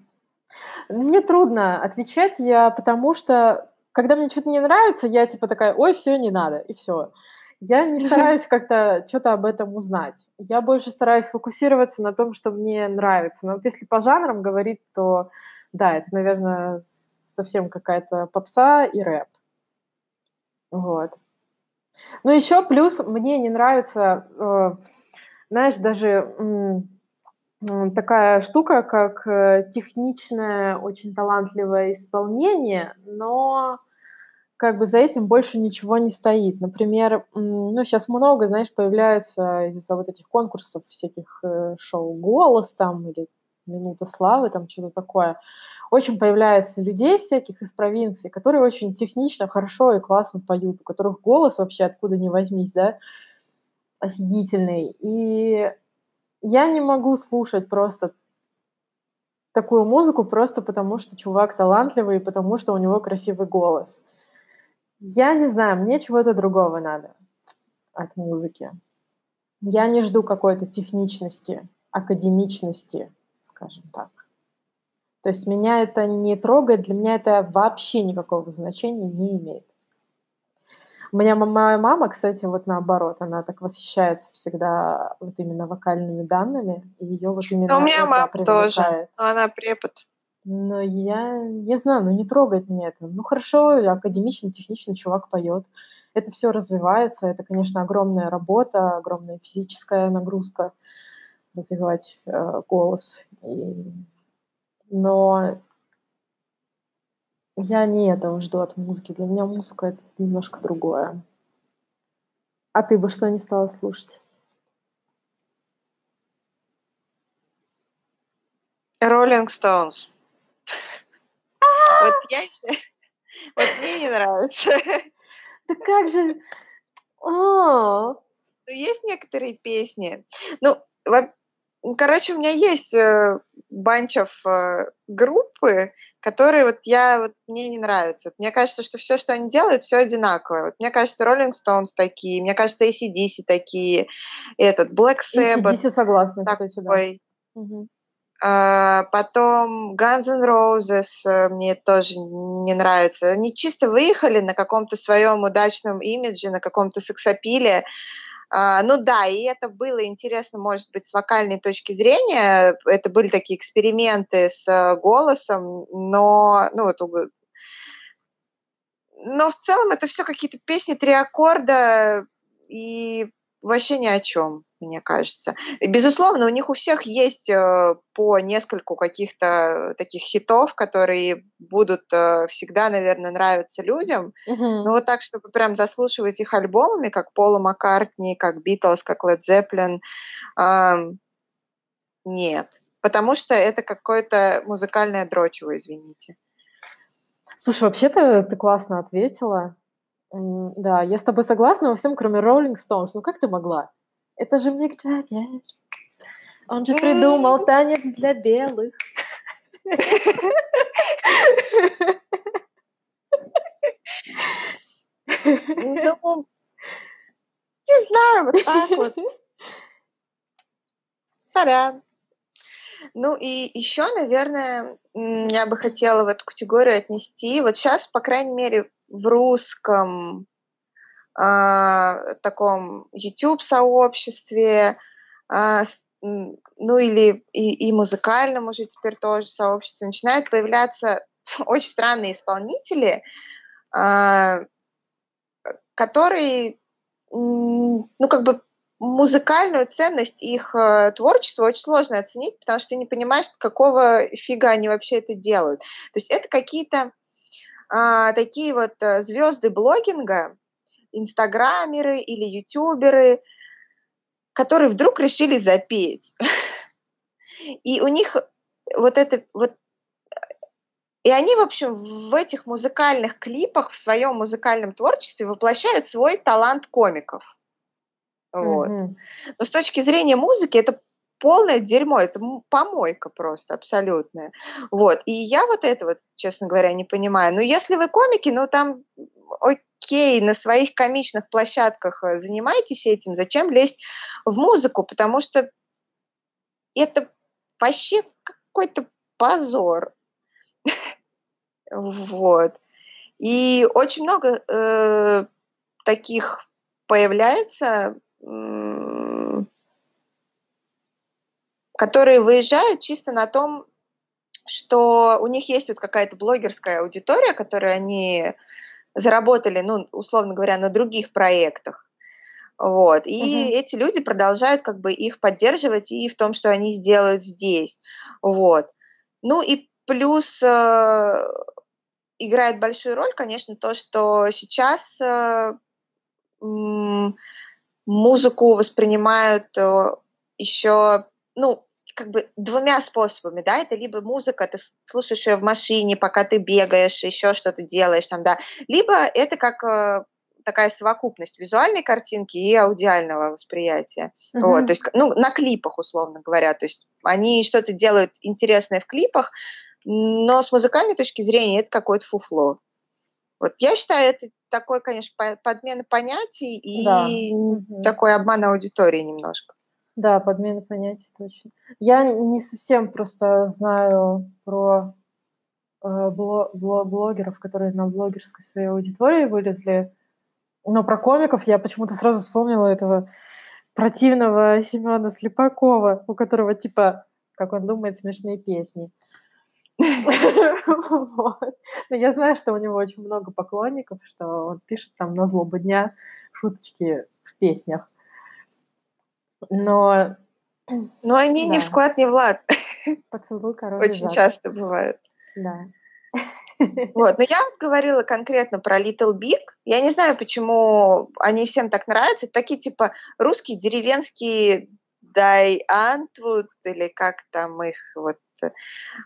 Мне трудно отвечать, потому что, когда мне что-то не нравится, я типа такая, ой, все, не надо, и все. Я не стараюсь как-то что-то об этом узнать. Я больше стараюсь фокусироваться на том, что мне нравится. Но вот если по жанрам говорить, то да, это, наверное, совсем какая-то попса и рэп. Вот. Ну, еще плюс мне не нравится, знаешь, даже такая штука, как техничное, очень талантливое исполнение, но как бы за этим больше ничего не стоит. Например, ну, сейчас много, знаешь, появляются из-за вот этих конкурсов всяких шоу «Голос» там или «Минута славы», там что-то такое. Очень появляется людей всяких из провинции, которые очень технично, хорошо и классно поют, у которых голос вообще откуда ни возьмись, да, офигительный. И я не могу слушать просто такую музыку просто потому, что чувак талантливый и потому, что у него красивый голос. Я не знаю, мне чего-то другого надо от музыки. Я не жду какой-то техничности, академичности, скажем так. То есть меня это не трогает, для меня это вообще никакого значения не имеет. У меня моя мама, кстати, вот наоборот, она так восхищается всегда вот именно вокальными данными, и ее вот именно это привлекает. У меня мама тоже, но она препод. Но я не знаю, ну не трогает меня это. Ну хорошо, академично, технично чувак поет. Это все развивается, это, конечно, огромная работа, огромная физическая нагрузка развивать голос. Но я не этого жду от музыки. Для меня музыка — это немножко другое. А ты бы что не стала слушать? Rolling Stones. Вот мне не нравится. Да как же... Есть некоторые песни. Ну, короче, у меня есть банчев группы, которые мне не нравятся. Мне кажется, что все, что они делают, все одинаковое. Мне кажется, Rolling Stones такие, мне кажется, AC/DC такие, Black Sabbath. AC/DC согласна, такой. Кстати, да. Угу. Потом Guns N' Roses мне тоже не нравится. Они чисто выехали на каком-то своем удачном имидже, на каком-то сексапиле. Ну да, и это было интересно, может быть, с вокальной точки зрения. Это были такие эксперименты с голосом, но... Но в целом это все какие-то песни, 3 аккорда и вообще ни о чем, мне кажется. И, безусловно, у них у всех есть по нескольку каких-то таких хитов, которые будут всегда, наверное, нравиться людям. Mm-hmm. Но так, чтобы прям заслушивать их альбомами, как Пола Маккартни, как Beatles, как Led Zeppelin, нет. Потому что это какое-то музыкальное дрочево, извините. Слушай, вообще-то ты классно ответила. Да, я с тобой согласна во всем, кроме Rolling Stones. Ну как ты могла? Это же Мик Джаггер. Он же придумал танец для белых. Не знаю, вот так вот. Сорян. Ну и еще, наверное, я бы хотела в эту категорию отнести. Вот сейчас, по крайней мере, в русском таком YouTube-сообществе, ну или и музыкальном уже теперь тоже сообществе, начинают появляться очень странные исполнители, которые, музыкальную ценность их творчества очень сложно оценить, потому что ты не понимаешь, какого фига они вообще это делают. То есть это какие-то такие вот звезды блогинга, инстаграмеры или ютуберы, которые вдруг решили запеть. И у них И они, в общем, в этих музыкальных клипах, в своем музыкальном творчестве воплощают свой талант комиков. Вот. Mm-hmm. Но с точки зрения музыки это полное дерьмо, это помойка просто абсолютная. Вот. И я этого, честно говоря, не понимаю. Но если вы комики, там окей, на своих комичных площадках занимайтесь этим, зачем лезть в музыку, потому что это вообще какой-то позор. Вот. И очень много таких появляется, которые выезжают чисто на том, что у них есть какая-то блогерская аудитория, которую они заработали, условно говоря, на других проектах. Вот. И эти люди продолжают как бы их поддерживать и в том, что они сделают здесь. Вот. Ну и плюс играет большую роль, конечно, то, что сейчас музыку воспринимают еще, ну, как бы двумя способами, да, это либо музыка, ты слушаешь ее в машине, пока ты бегаешь, еще что-то делаешь там, да, либо это как такая совокупность визуальной картинки и аудиального восприятия, вот, то есть, ну, на клипах, условно говоря, то есть они что-то делают интересное в клипах, но с музыкальной точки зрения это какое-то фуфло. Вот я считаю, это такой, конечно, подмена понятий и такой обман аудитории немножко. Да, подмена понятий, точно. Я не совсем просто знаю про блогеров, которые на блогерской своей аудитории вылезли, но про комиков я почему-то сразу вспомнила этого противного Семёна Слепакова, у которого, типа, как он думает, смешные песни. Но я знаю, что у него очень много поклонников, что он пишет там на злобу дня шуточки в песнях. Но они не в склад, не в лад. Поцелуй, король. Очень часто бывает. Да. Вот. Но я вот говорила конкретно про Little Big. Я не знаю, почему они всем так нравятся. Это такие типа русские деревенские дайантвуд или как там их вот.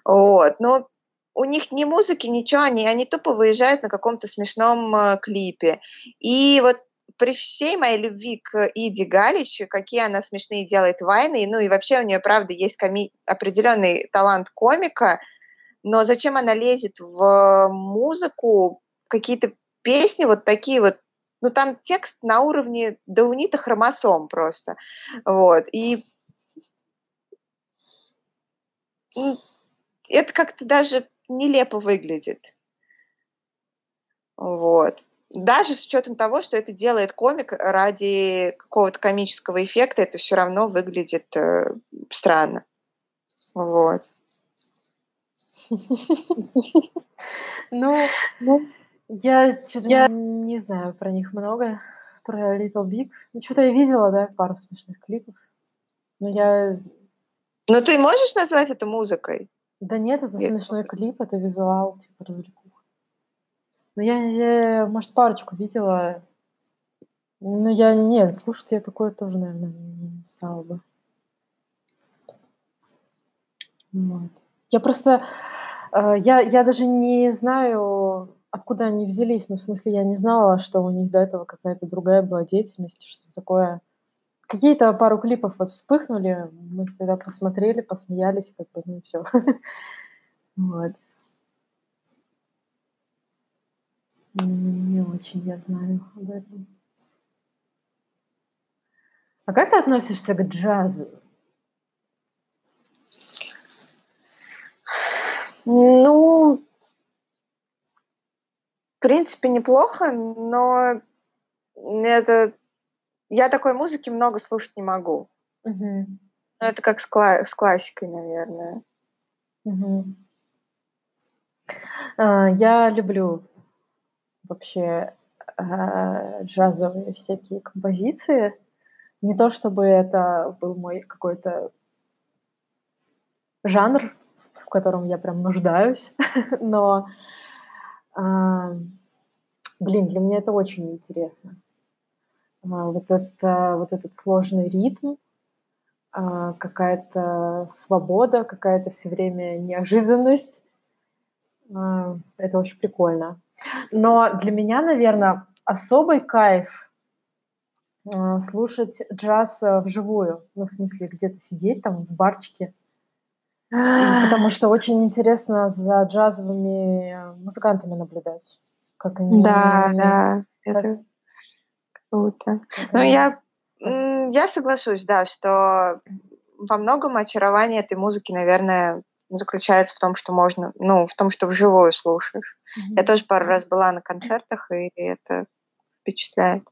Вот. Но у них ни музыки, ничего, они тупо выезжают на каком-то смешном клипе. И вот при всей моей любви к Иде Галич, какие она смешные делает вайны, ну и вообще у нее, правда, есть определенный талант комика, но зачем она лезет в музыку, какие-то песни вот такие вот, ну там текст на уровне даунита хромосом просто, вот, и это как-то даже нелепо выглядит, вот. Даже с учетом того, что это делает комик ради какого-то комического эффекта, это все равно выглядит странно. Вот. Ну, я что-то не знаю про них много, про Little Big. Ну, что-то я видела, да, пару смешных клипов. Но я... Но ты можешь назвать это музыкой? Да нет, это смешной клип, это визуал, типа развлекуха. Ну, я, может, парочку видела. Но я... Нет, слушать я такое тоже, наверное, не стала бы. Вот. Я просто... Я даже не знаю, откуда они взялись. Ну, в смысле, я не знала, что у них до этого какая-то другая была деятельность, что-то такое. Какие-то пару клипов вот вспыхнули, мы их тогда посмотрели, посмеялись, как бы, ну, и всё. Вот. Не очень я знаю об этом. А как ты относишься к джазу? Ну, в принципе, неплохо, но это... я такой музыки много слушать не могу. Угу. Это как с классикой, наверное. Угу. Я люблю... вообще джазовые всякие композиции. Не то чтобы это был мой какой-то жанр, в котором я прям нуждаюсь, но, блин, для меня это очень интересно. Вот этот сложный ритм, какая-то свобода, какая-то все время неожиданность. Это очень прикольно. Но для меня, наверное, особый кайф слушать джаз вживую. Ну, в смысле, где-то сидеть там в барчике. Потому что очень интересно за джазовыми музыкантами наблюдать. Как они... Да, это круто. Ну, я соглашусь, да, что во многом очарование этой музыки, наверное... заключается в том, что можно, ну, в том, что вживую слушаешь. Mm-hmm. Я тоже пару раз была на концертах, и это впечатляет.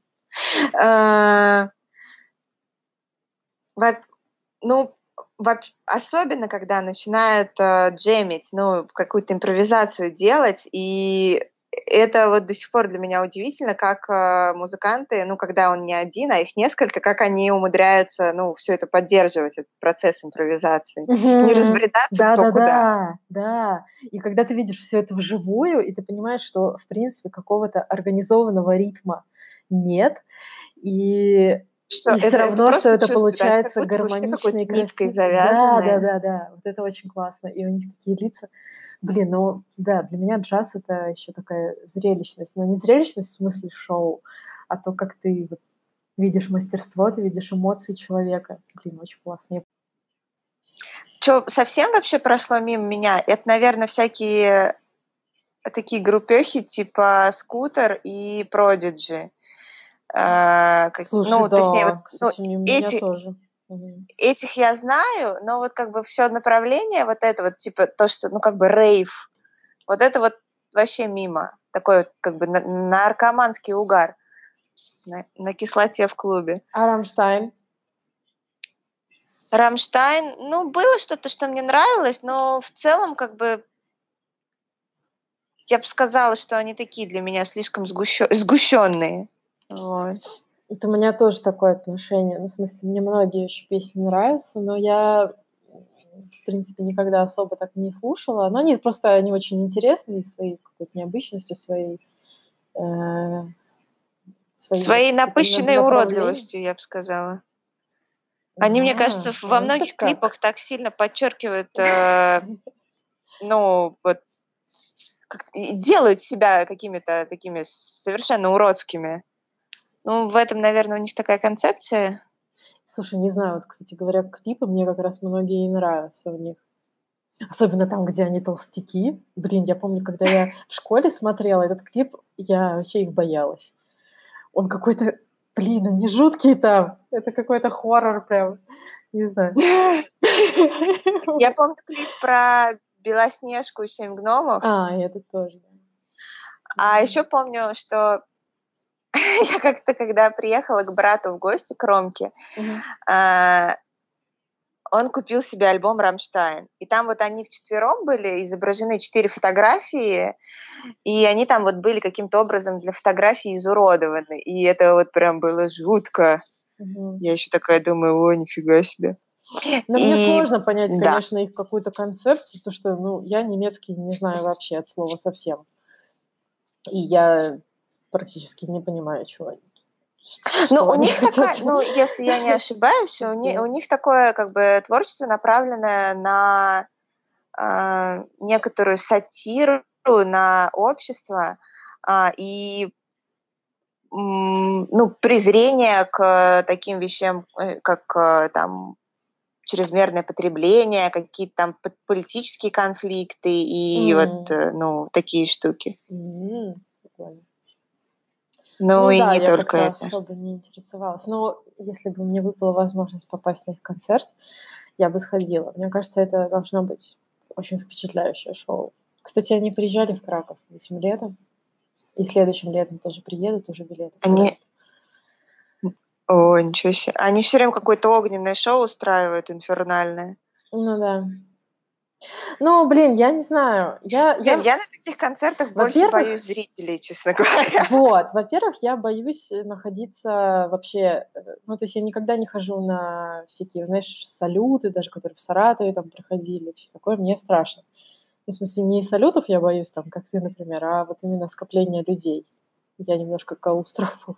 Особенно, когда начинают джемить, ну, какую-то импровизацию делать, и это вот до сих пор для меня удивительно, как музыканты, ну, когда он не один, а их несколько, как они умудряются, ну, все это поддерживать, этот процесс импровизации, не разбредаться куда. Да, и когда ты видишь все это вживую, и ты понимаешь, что, в принципе, какого-то организованного ритма нет, и... И все равно, что это получается гармонично и красиво. Да. Вот это очень классно. И у них такие лица. Блин, ну да, для меня джаз — это еще такая зрелищность. Но не зрелищность в смысле шоу, а то, как ты вот видишь мастерство, ты видишь эмоции человека. Блин, очень классно. Что, совсем вообще прошло мимо меня? Это, наверное, всякие такие группехи типа «Скутер» и «Продиджи». Слушай, ну, да, точнее, вот, кстати, ну, меня тоже. Этих я знаю, но вот как бы все направление, вот это вот, типа, то, что, ну, как бы рейв, вот это вот вообще мимо, такой вот, как бы, наркоманский угар на кислоте в клубе. А «Рамштайн»? «Рамштайн», ну, было что-то, что мне нравилось, но в целом, как бы, я бы сказала, что они такие для меня слишком сгущенные. Вот. Это у меня тоже такое отношение. Ну, в смысле, мне многие еще песни нравятся, но я, в принципе, никогда особо так не слушала. Но они просто они очень интересны своей какой-то необычностью, своей напыщенной уродливостью, я бы сказала. Они, мне кажется, во многих клипах так сильно подчеркивают, ну, вот, делают себя какими-то такими совершенно уродскими. Ну, в этом, наверное, у них такая концепция. Слушай, не знаю, вот, кстати говоря, клипы мне как раз многие и нравятся в них. Особенно там, где они толстяки. Блин, я помню, когда я в школе смотрела этот клип, я вообще их боялась. Он какой-то... Блин, они жуткие там. Это какой-то хоррор прям. Не знаю. Я помню клип про Белоснежку и 7 гномов. А, это тоже. А еще помню, что... Я как-то, когда приехала к брату в гости, к Ромке, он купил себе альбом «Рамштайн». И там вот они вчетвером были, изображены 4 фотографии, и они там вот были каким-то образом для фотографии изуродованы. И это вот прям было жутко. Я еще такая думаю, о, нифига себе. Но мне сложно понять, конечно, их какую-то концепцию, потому что, ну, я немецкий не знаю вообще от слова совсем. И я... практически не понимаю, чего они. Ну, у них такая, ну, если я не ошибаюсь, у них такое, как бы, творчество, направленное на некоторую сатиру, на общество и, ну, презрение к таким вещам, как там чрезмерное потребление, какие-то там политические конфликты и вот, ну, такие штуки. Прикольно. Ну и да, не я только это. Особо не интересовалась. Но если бы мне выпала возможность попасть на их концерт, я бы сходила. Мне кажется, это должно быть очень впечатляющее шоу. Кстати, они приезжали в Краков этим летом. И следующим летом тоже приедут, уже билеты. Они... О, ничего себе. Они все время какое-то огненное шоу устраивают, инфернальное. Ну да. Ну, блин, я не знаю. Я на таких концертах больше боюсь зрителей, честно говоря. Вот, во-первых, я боюсь находиться вообще... Ну, то есть я никогда не хожу на всякие, знаешь, салюты, даже которые в Саратове там проходили, все такое, мне страшно. Ну, в смысле, не салютов я боюсь, там, как ты, например, а вот именно скопления людей. Я немножко клаустрофоб.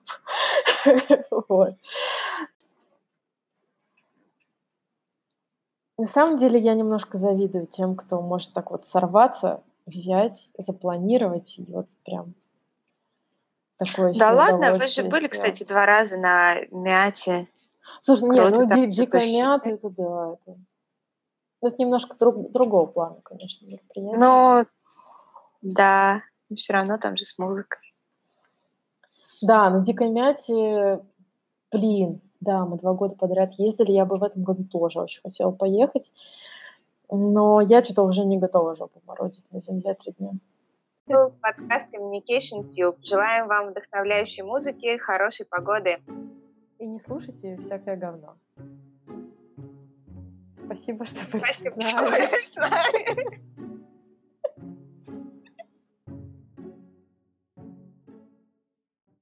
Вот. На самом деле я немножко завидую тем, кто может так вот сорваться, взять, запланировать и вот прям такое. Да ладно, вы же были, кстати, 2 раза на мяте. Слушай, не, ну дикая мята, это да. Это немножко другого плана, конечно, мероприятие. Ну, да, все равно там же с музыкой. Да, на дикой мяте, блин, да, мы 2 года подряд ездили, я бы в этом году тоже очень хотела поехать, но я что-то уже не готова жопу морозить на земле 3 дня. Подкаст Communication Tube. Желаем вам вдохновляющей музыки, хорошей погоды. И не слушайте всякое говно. Спасибо, что были с нами.